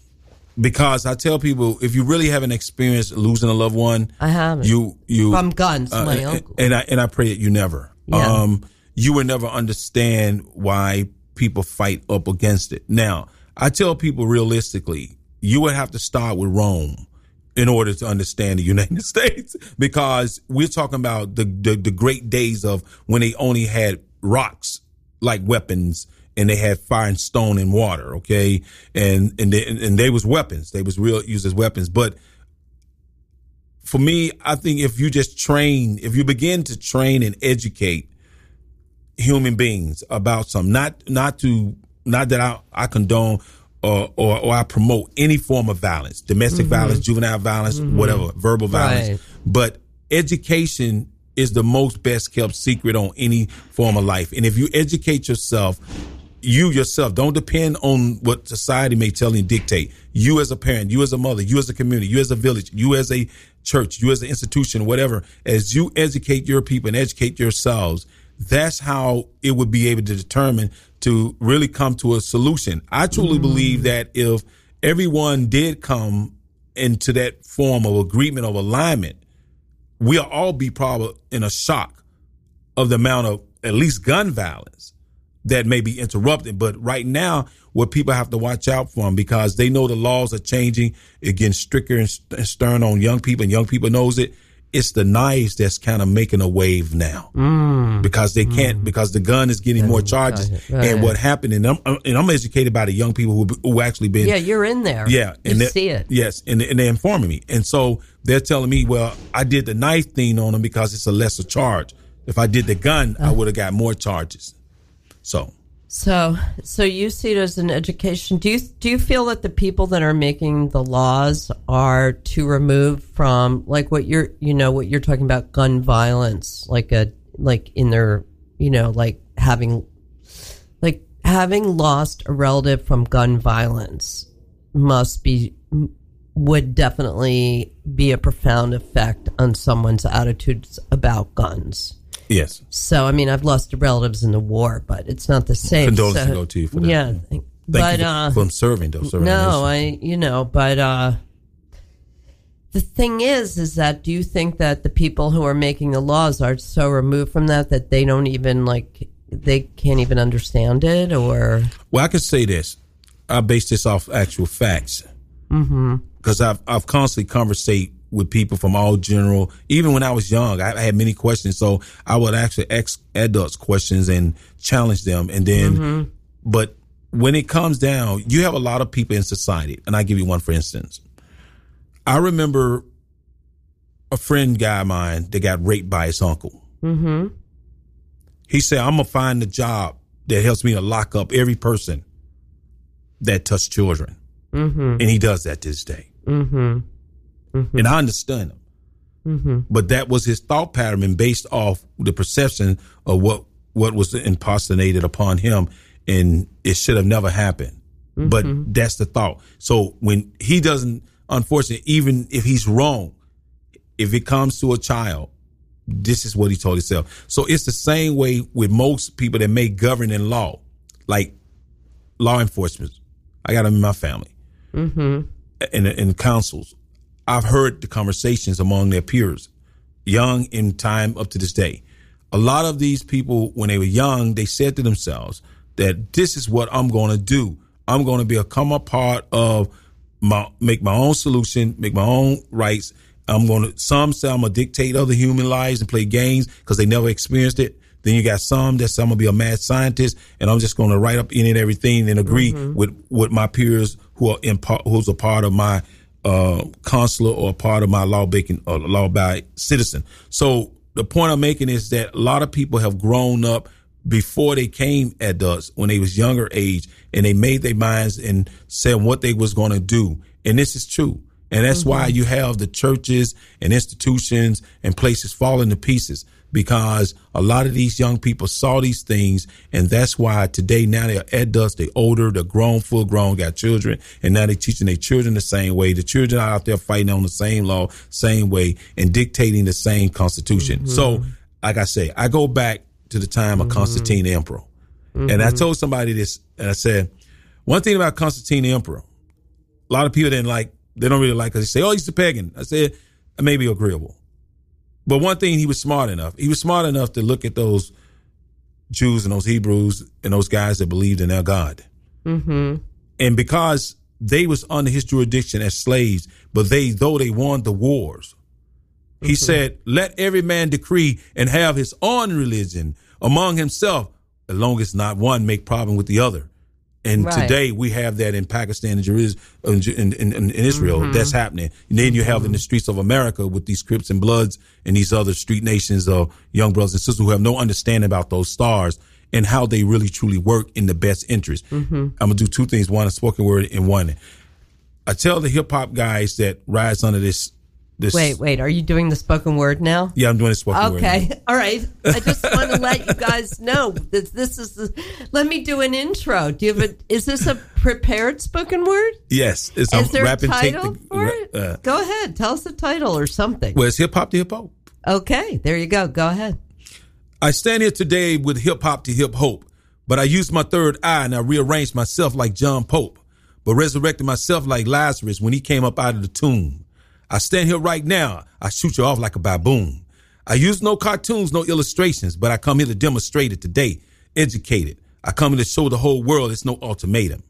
because I tell people if you really haven't experienced losing a loved one, I haven't. You you from guns, uh, my uncle, and I and I pray that you never. Yeah. Um, You will never understand why people fight up against it. Now, I tell people realistically, you would have to start with Rome in order to understand the United States, because we're talking about the, the, the great days of when they only had rocks like weapons and they had fire and stone and water. OK, and and they, and they was weapons. They was real used as weapons. But for me, I think if you just train, if you begin to train and educate human beings about some, not not to not that I, I condone or, or or I promote any form of violence, domestic mm-hmm. violence, juvenile violence, mm-hmm. whatever, verbal violence. Right. But education is the most best kept secret on any form of life. And if you educate yourself, you yourself, don't depend on what society may tell you and dictate. You as a parent, you as a mother, you as a community, you as a village, you as a church, you as an institution, whatever, as you educate your people and educate yourselves, that's how it would be able to determine to really come to a solution. I truly mm. believe that if everyone did come into that form of agreement, of alignment, we'll all be probably in a shock of the amount of at least gun violence that may be interrupted. But right now, what people have to watch out for, them because they know the laws are changing, it getting stricter and stern on young people, and young people knows it. It's the knives that's kind of making a wave now mm. because they can't, mm. because the gun is getting yeah, more charges. Right. And what happened, and I'm, and I'm educated by the young people who, who actually been. Yeah, you're in there. Yeah. And you see it. Yes. And, and they're informing me. And so they're telling me, well, I did the knife thing on them because it's a lesser charge. If I did the gun, oh. I would have got more charges. So. So, so you see it as an education. Do you do you feel that the people that are making the laws are too removed from, like, what you're, you know, what you're talking about, gun violence, like a like in their, you know, like having, like having lost a relative from gun violence must be would definitely be a profound effect on someone's attitudes about guns. Yes. So, I mean, I've lost relatives in the war, but it's not the same. Condolences so, go to you for that. Yeah. Thank, but, thank you uh, for serving, though. Serving no, I, you know, but uh, the thing is, is that do you think that the people who are making the laws are so removed from that that they don't even, like, they can't even understand it or? Well, I could say this. I base this off actual facts. Mm-hmm. Because I've, I've constantly conversate with people from all general, even when I was young, I had many questions. So I would actually ask adults questions and challenge them. And then, mm-hmm. but when it comes down, you have a lot of people in society. And I give you one, for instance, I remember a friend guy of mine that got raped by his uncle. Mm-hmm. He said, I'm going to find a job that helps me to lock up every person that touched children. Mm-hmm. And he does that to this day. Mm-hmm. Mm-hmm. And I understand him. Mm-hmm. But that was his thought pattern and based off the perception of what, what was imposternated upon him. And it should have never happened. Mm-hmm. But that's the thought. So when he doesn't, unfortunately, even if he's wrong, if it comes to a child, this is what he told himself. So it's the same way with most people that make governing law, like law enforcement. I got them in my family mm-hmm. and, and councils. I've heard the conversations among their peers, young in time up to this day. A lot of these people, when they were young, they said to themselves that this is what I'm going to do. I'm going to become a part of my, make my own solution, make my own rights. I'm going to, some say I'm going to dictate other human lives and play games because they never experienced it. Then you got some that say I'm going to be a mad scientist and I'm just going to write up in and everything and agree mm-hmm. with, with my peers who are in part, who's a part of my, Uh, consular or part of my law-abiding or law-abiding citizen. So the point I'm making is that a lot of people have grown up before they came adults when they was younger age and they made their minds and said what they was going to do. And this is true. And that's mm-hmm. why you have the churches and institutions and places falling to pieces because a lot of these young people saw these things. And that's why today now they're adults, they're older, they're grown, full grown, got children. And now they're teaching their children the same way. The children are out there fighting on the same law, same way and dictating the same constitution. Mm-hmm. So, like I say, I go back to the time of mm-hmm. Constantine the Emperor. Mm-hmm. And I told somebody this and I said, one thing about Constantine the Emperor, a lot of people didn't like, they don't really like because they say, oh, he's a pagan. I said, I may be agreeable. But one thing, he was smart enough. He was smart enough to look at those Jews and those Hebrews and those guys that believed in their God. Mm-hmm. And because they was under his jurisdiction as slaves, but they, though they won the wars, mm-hmm. he said, let every man decree and have his own religion among himself, as long as not one make problem with the other. And right. today we have that in Pakistan and Jerusalem, in, in, in Israel. Mm-hmm. That's happening. And then you have mm-hmm. in the streets of America with these Crips and Bloods and these other street nations of young brothers and sisters who have no understanding about those stars and how they really truly work in the best interest. Mm-hmm. I'm gonna do two things: one, a spoken word, and one. I tell the hip hop guys that rise under this This wait, wait. Are you doing the spoken word now? Yeah, I'm doing the spoken okay. word. Okay. All right. I just want to let you guys know that this is the, let me do an intro. Do you have a, is this a prepared spoken word? Yes. It's is a there a title the, for it? Uh, go ahead. Tell us the title or something. Well, it's Hip Hop to Hip Hope. Okay. There you go. Go ahead. I stand here today with hip hop to hip hope, but I used my third eye and I rearranged myself like John Pope, but resurrected myself like Lazarus when he came up out of the tomb. I stand here right now. I shoot you off like a baboon. I use no cartoons, no illustrations, but I come here to demonstrate it today, educate it. I come here to show the whole world it's no ultimatum.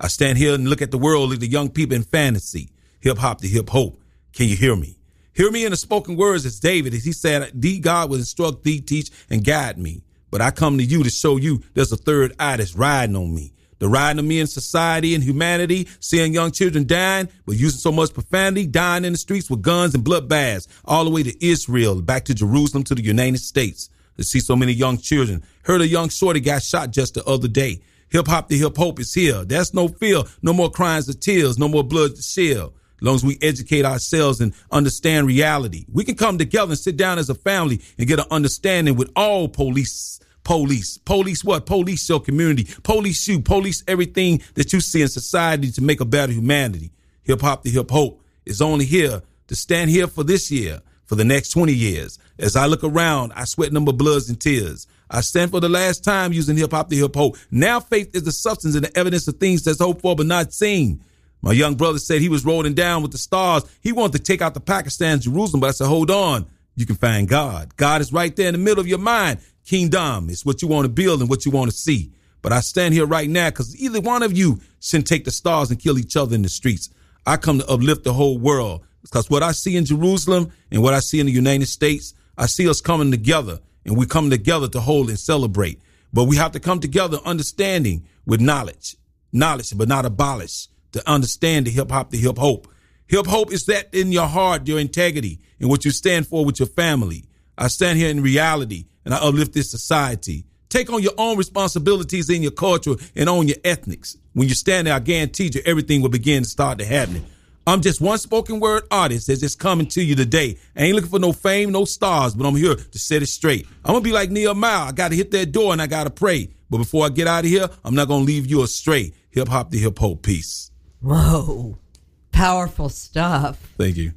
I stand here and look at the world like the young people in fantasy. Hip hop to hip hope. Can you hear me? Hear me in the spoken words as David, as he said, thee God will instruct thee, teach, and guide me. But I come to you to show you there's a third eye that's riding on me. The riding of me in society and humanity, seeing young children dying, but using so much profanity, dying in the streets with guns and bloodbaths, all the way to Israel, back to Jerusalem, to the United States. To see so many young children. Heard a young shorty got shot just the other day. Hip hop to hip hope is here. That's no fear. No more cries or tears. No more blood to shed. As long as we educate ourselves and understand reality, we can come together and sit down as a family and get an understanding with all police. Police. Police what? Police your community. Police you. Police everything that you see in society to make a better humanity. Hip hop to hip hope is only here to stand here for this year, for the next twenty years. As I look around, I sweat no more bloods and tears. I stand for the last time using hip hop to hip hope. Now faith is the substance and the evidence of things that's hoped for but not seen. My young brother said he was rolling down with the stars. He wanted to take out the Pakistan, Jerusalem, but I said, hold on. You can find God. God is right there in the middle of your mind. Kingdom is what you want to build and what you want to see. But I stand here right now because either one of you shouldn't take the stars and kill each other in the streets. I come to uplift the whole world because what I see in Jerusalem and what I see in the United States, I see us coming together, and we come together to hold and celebrate. But we have to come together understanding with knowledge, knowledge, but not abolish, to understand the hip hop, the hip hope. Hip hope is that in your heart, your integrity, and what you stand for with your family. I stand here in reality and I uplift this society. Take on your own responsibilities in your culture and on your ethnics. When you stand there, I guarantee you everything will begin to start to happen. I'm just one spoken word artist that's just coming to you today. I ain't looking for no fame, no stars, but I'm here to set it straight. I'm going to be like Nehemiah. I got to hit that door and I got to pray. But before I get out of here, I'm not going to leave you astray. Hip hop to hip hop. Peace. Whoa. Powerful stuff. Thank you.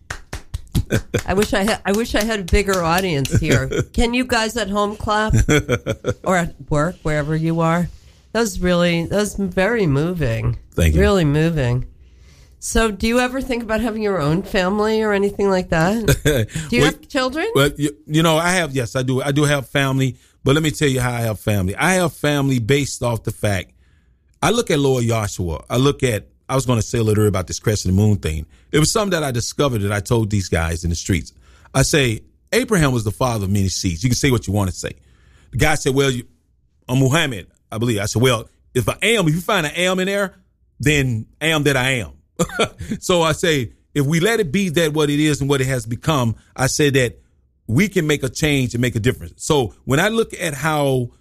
I wish I had I wish I had a bigger audience here. Can you guys at home clap or at work, wherever you are? That was really that was very moving. Thank you. Really moving. So do you ever think about having your own family or anything like that? Do you well, have children? Well, you, you know, I have. Yes, I do. I do have family. But let me tell you how I have family. I have family based off the fact I look at Lord Yahshua. I look at I was going to say a little bit about this crescent moon thing. It was something that I discovered that I told these guys in the streets. I say, Abraham was the father of many seeds. You can say what you want to say. The guy said, well, you, I'm Muhammad, I believe. I said, well, if I am, if you find an am in there, then am that I am. So I say, if we let it be that what it is and what it has become, I say that we can make a change and make a difference. So when I look at how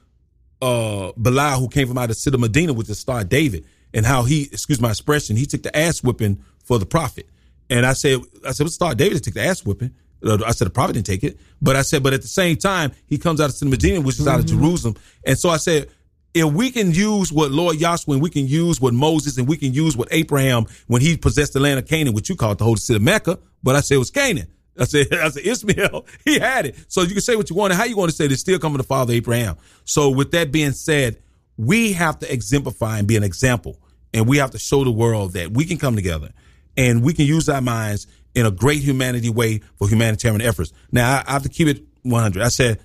uh, Belial, who came from out of the city of Medina with the star David, and how he, excuse my expression, he took the ass whipping for the prophet. And I said, I said, let's start. David took the ass whipping. I said, the prophet didn't take it. But I said, but at the same time, he comes out of Medina, which is out of mm-hmm. Jerusalem. And so I said, if we can use what Lord Yahshua and we can use what Moses and we can use what Abraham, when he possessed the land of Canaan, which you call it the holy city of Mecca, but I said it was Canaan. I said, I said, Ishmael, he had it. So you can say what you want and how you want to say it, it's still coming to Father Abraham. So with that being said, we have to exemplify and be an example. And we have to show the world that we can come together and we can use our minds in a great humanity way for humanitarian efforts. Now, I have to keep it one hundred. I said,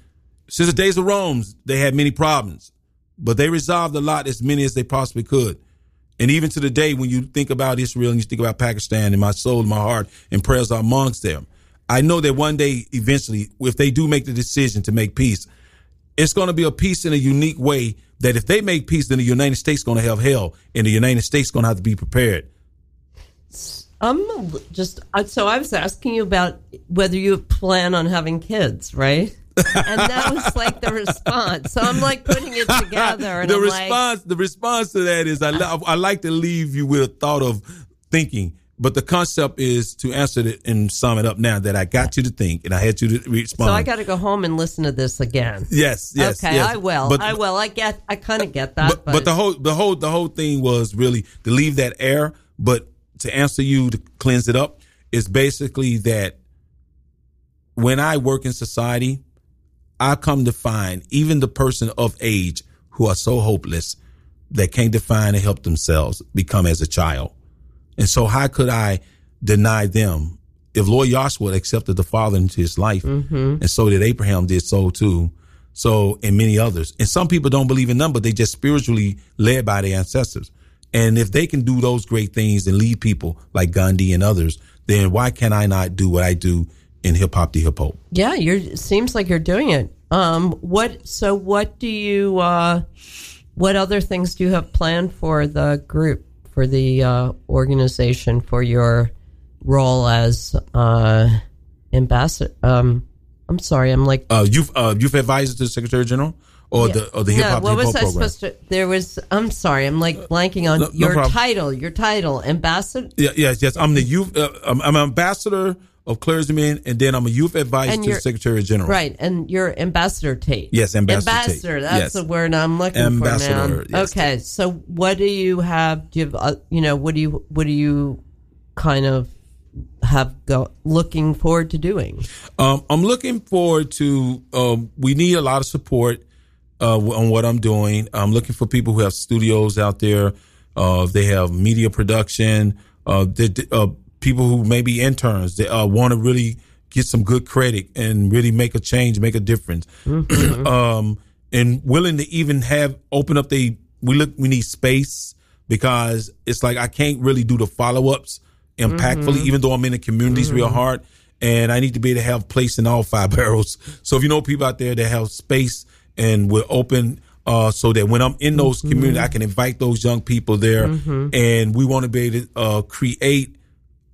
since the days of Rome, they had many problems, but they resolved a lot, as many as they possibly could. And even to the day when you think about Israel and you think about Pakistan, and my soul, and my heart and prayers are amongst them. I know that one day, eventually, if they do make the decision to make peace, it's going to be a peace in a unique way that if they make peace, then the United States is going to have hell and the United States is going to have to be prepared. I'm just, so I was asking you about whether you plan on having kids, right? And that was like the response. So I'm like putting it together. And the I'm response, like, the response to that is I, I like to leave you with a thought of thinking. But the concept is to answer it and sum it up now that I got you to think and I had you to respond. So I got to go home and listen to this again. Yes, yes. Okay, yes. I will. But, I will. I get. I kind of get that. But, but, but the whole, the whole, the whole thing was really to leave that air, but to answer you, to cleanse it up, is basically that when I work in society, I come to find even the person of age who are so hopeless that can't define and help themselves become as a child. And so how could I deny them? If Lord Yahshua accepted the Father into his life, mm-hmm. and so did Abraham, did so too, so and many others. And some people don't believe in them, but they just spiritually led by their ancestors. And if they can do those great things and lead people like Gandhi and others, then why can I not do what I do in hip hop to hip hop? Yeah, you're, it seems like you're doing it. Um, what? So what do you, uh, what other things do you have planned for the group? For the uh, organization, for your role as uh, ambassador, um, I'm sorry, I'm like uh, you've uh, you've advised the Secretary General or yeah. the or the hip hop. No, what was I program. supposed to? There was. I'm sorry, I'm like blanking on uh, no, your no title. Your title, ambassador. Yeah, yes, yes. I'm the youth. Uh, I'm, I'm ambassador of clergymen, and then I'm a youth advisor to the Secretary General. Right, and you're Ambassador Tate. Yes, Ambassador, Ambassador Tate. That's yes. the word I'm looking Ambassador, for now. Yes, okay, Tate. So what do you have? Do you have, uh, you know, what do you what do you kind of have go, looking forward to doing? Um, I'm looking forward to. Um, we need a lot of support uh, on what I'm doing. I'm looking for people who have studios out there. Uh, they have media production. Uh, they, uh, people who may be interns that uh, want to really get some good credit and really make a change, make a difference. Mm-hmm. um, and willing to even have open up the, we look, we need space because it's like, I can't really do the follow-ups impactfully, mm-hmm. even though I'm in the communities mm-hmm. real hard, and I need to be able to have place in all five boroughs. So if you know people out there that have space and we're open, Uh, so that when I'm in those mm-hmm. communities, I can invite those young people there, mm-hmm. and we want to be able to uh, create.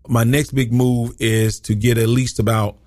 My next big move is to get at least about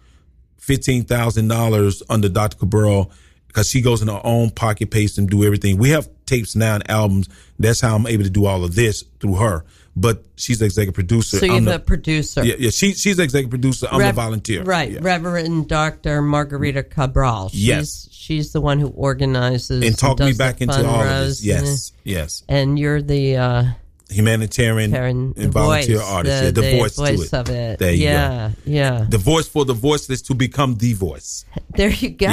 fifteen thousand dollars under Doctor Cabral, because she goes in her own pocket, pays and do everything. We have tapes now and albums. That's how I'm able to do all of this through her. But she's the executive producer. So you're I'm the, the producer. Yeah, yeah. She, she's the executive producer. I'm Rev- the volunteer. Right. Yeah. Reverend Doctor Margarita Cabral. She's, yes. She's the one who organizes. And talked me back into all of this. Yes. And, yes. And you're the... Uh, humanitarian Karen, and volunteer voice, artist. The, yeah, the, the voice, voice to it. Of it. There you yeah, go. Yeah. The voice for the voiceless to become the voice. There you go.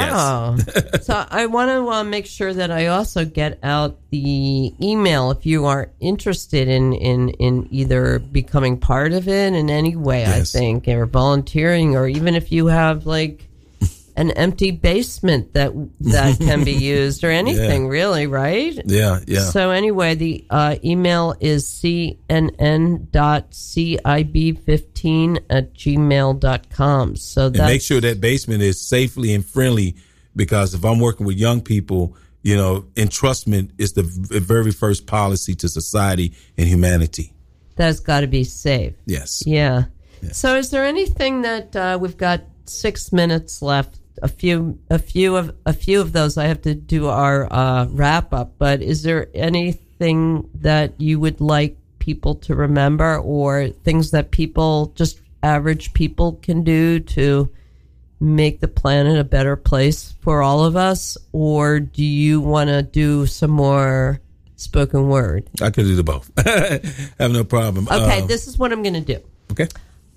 Yes. So I want to uh, make sure that I also get out the email if you are interested in, in, in either becoming part of it in any way, yes. I think, or volunteering, or even if you have like an empty basement that that can be used or anything, yeah. really, right? Yeah, yeah. So anyway, the uh, email is c n n dot c i b one five at gmail dot com. So that's, and make sure that basement is safely and friendly, because if I'm working with young people, you know, entrustment is the very first policy to society and humanity. That's got to be safe. Yes. Yeah. yeah. So is there anything that uh, we've got six minutes left? A few, a few of, a few of those. I have to do our uh, wrap up. But is there anything that you would like people to remember, or things that people, just average people, can do to make the planet a better place for all of us? Or do you want to do some more spoken word? I could do the both. I have no problem. Okay, um, this is what I'm going to do. Okay.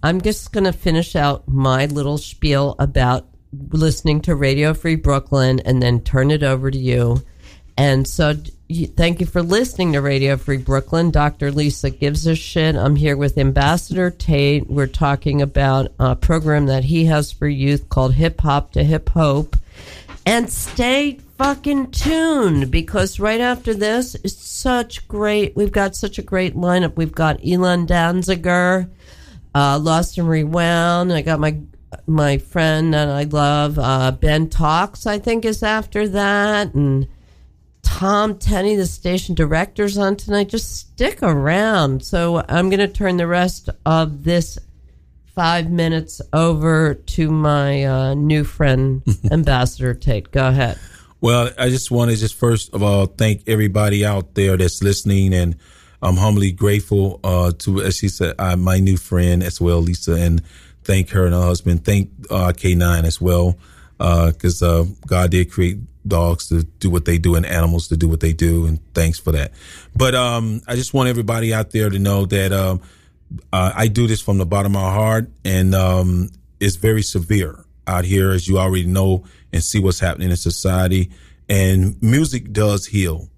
I'm just going to finish out my little spiel about listening to Radio Free Brooklyn and then turn it over to you. And so thank you for listening to Radio Free Brooklyn. Doctor Lisa gives a shit. I'm here with Ambassador Tate. We're talking about a program that he has for youth called Hip Hop to Hip Hope. And stay fucking tuned, because right after this is such great, we've got such a great lineup. We've got Elon Danziger, Uh, Lost and Rewound. I got my my friend that I love, uh, Ben Talks, I think, is after that. And Tom Tenney, the station director's on tonight. Just stick around. So I'm going to turn the rest of this five minutes over to my uh, new friend, Ambassador Tate. Go ahead. Well, I just want to just first of all thank everybody out there that's listening, and I'm humbly grateful uh, to, as she said, uh, my new friend as well, Lisa, and thank her and her husband. Thank uh, K nine as well, because uh, uh, God did create dogs to do what they do and animals to do what they do, and thanks for that. But um, I just want everybody out there to know that um, uh, I do this from the bottom of my heart, and um, it's very severe out here, as you already know, and see what's happening in society. And music does heal,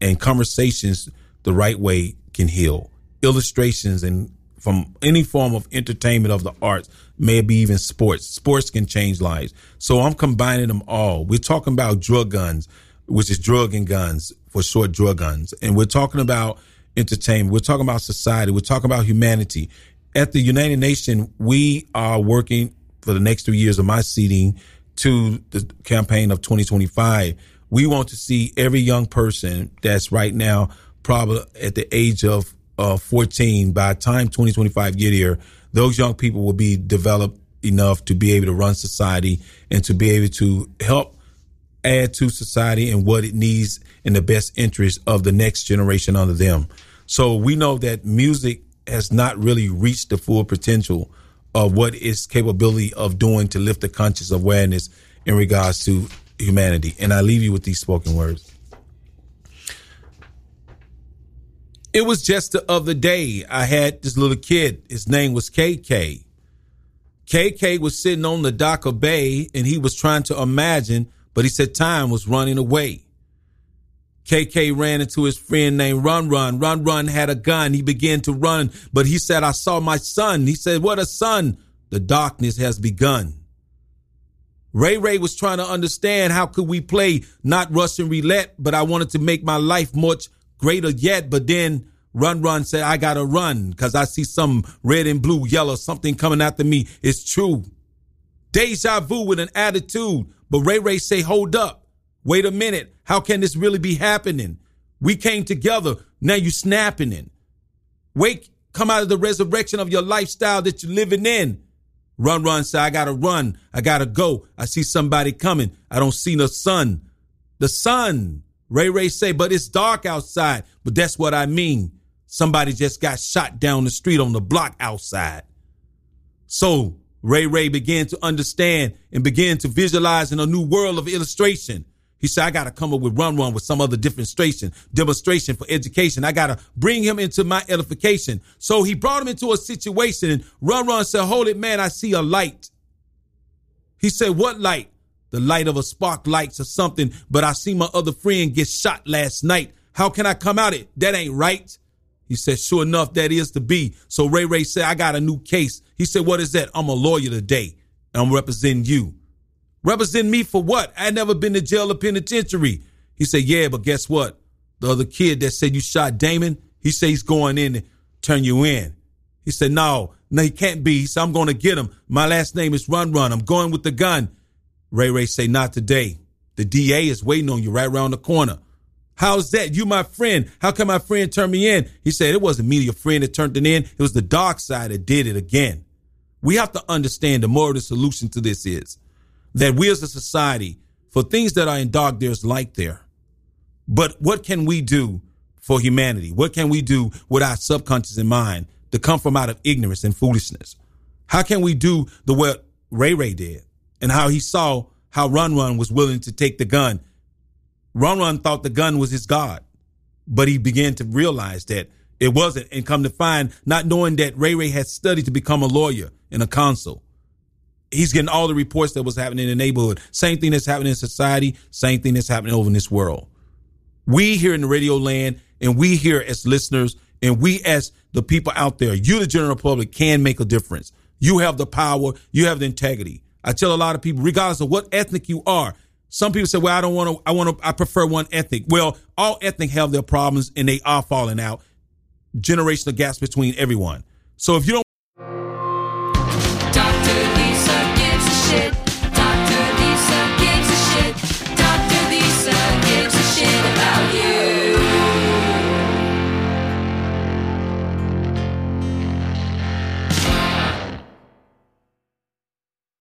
and conversations the right way can heal. Illustrations and from any form of entertainment of the arts, maybe even sports. Sports can change lives. So I'm combining them all. We're talking about drug guns, which is drug and guns for short, drug guns. And we're talking about entertainment. We're talking about society. We're talking about humanity. At the United Nations, we are working for the next three years of my seating to the campaign of twenty twenty-five. We want to see every young person that's right now probably at the age of uh, fourteen, by the time twenty twenty-five get here, those young people will be developed enough to be able to run society and to be able to help add to society and what it needs in the best interest of the next generation under them. So we know that music has not really reached the full potential of what its capability of doing to lift the conscious awareness in regards to humanity. And I leave you with these spoken words. It was just the other day, I had this little kid. His name was K K. K K was sitting on the dock of bay, and he was trying to imagine, but he said time was running away. K K ran into his friend named Run Run. Run Run had a gun. He began to run, but he said, I saw my son. He said, what a son. The darkness has begun. Ray Ray was trying to understand how could we play not Russian roulette, but I wanted to make my life much greater yet. But then Run Run said, I gotta run because I see some red and blue, yellow, something coming after me. It's true. Deja vu with an attitude. But Ray Ray say, hold up. Wait a minute. How can this really be happening? We came together. Now you snapping in. Wake, come out of the resurrection of your lifestyle that you're living in. Run Run said, I gotta run. I gotta go. I see somebody coming. I don't see no sun. The sun. Ray Ray say, but it's dark outside. But that's what I mean. Somebody just got shot down the street on the block outside. So Ray Ray began to understand and began to visualize in a new world of illustration. He said, I got to come up with Run Run with some other demonstration, demonstration for education. I got to bring him into my edification. So he brought him into a situation, and Run Run said, hold it, man, I see a light. He said, what light? The light of a spark lights or something, but I see my other friend get shot last night. How can I come out it? That ain't right. He said, sure enough, that is to be. So Ray Ray said, I got a new case. He said, what is that? I'm a lawyer today, and I'm representing you. Represent me for what? I never been to jail or penitentiary. He said, yeah, but guess what? The other kid that said you shot Damon, he said he's going in to turn you in. He said, no, no, he can't be. He said, I'm going to get him. My last name is Run Run. I'm going with the gun. Ray Ray say, not today. The D A is waiting on you right around the corner. How's that? You my friend. How can my friend turn me in? He said, it wasn't me, your friend, that turned it in. It was the dark side that did it again. We have to understand the moral solution to this is that we as a society, for things that are in dark, there's light there. But what can we do for humanity? What can we do with our subconscious in mind to come from out of ignorance and foolishness? How can we do the what Ray Ray did? And how he saw how Run Run was willing to take the gun. Run Run thought the gun was his God, but he began to realize that it wasn't, and come to find, not knowing that Ray Ray had studied to become a lawyer and a counsel. He's getting all the reports that was happening in the neighborhood. Same thing that's happening in society. Same thing that's happening over in this world. We here in the radio land, and we here as listeners, and we as the people out there, you, the general public, can make a difference. You have the power. You have the integrity. I tell a lot of people, regardless of what ethnic you are, some people say, well, I don't want to, I want to, I prefer one ethnic. Well, all ethnic have their problems, and they are falling out. Generational gaps between everyone. So if you don't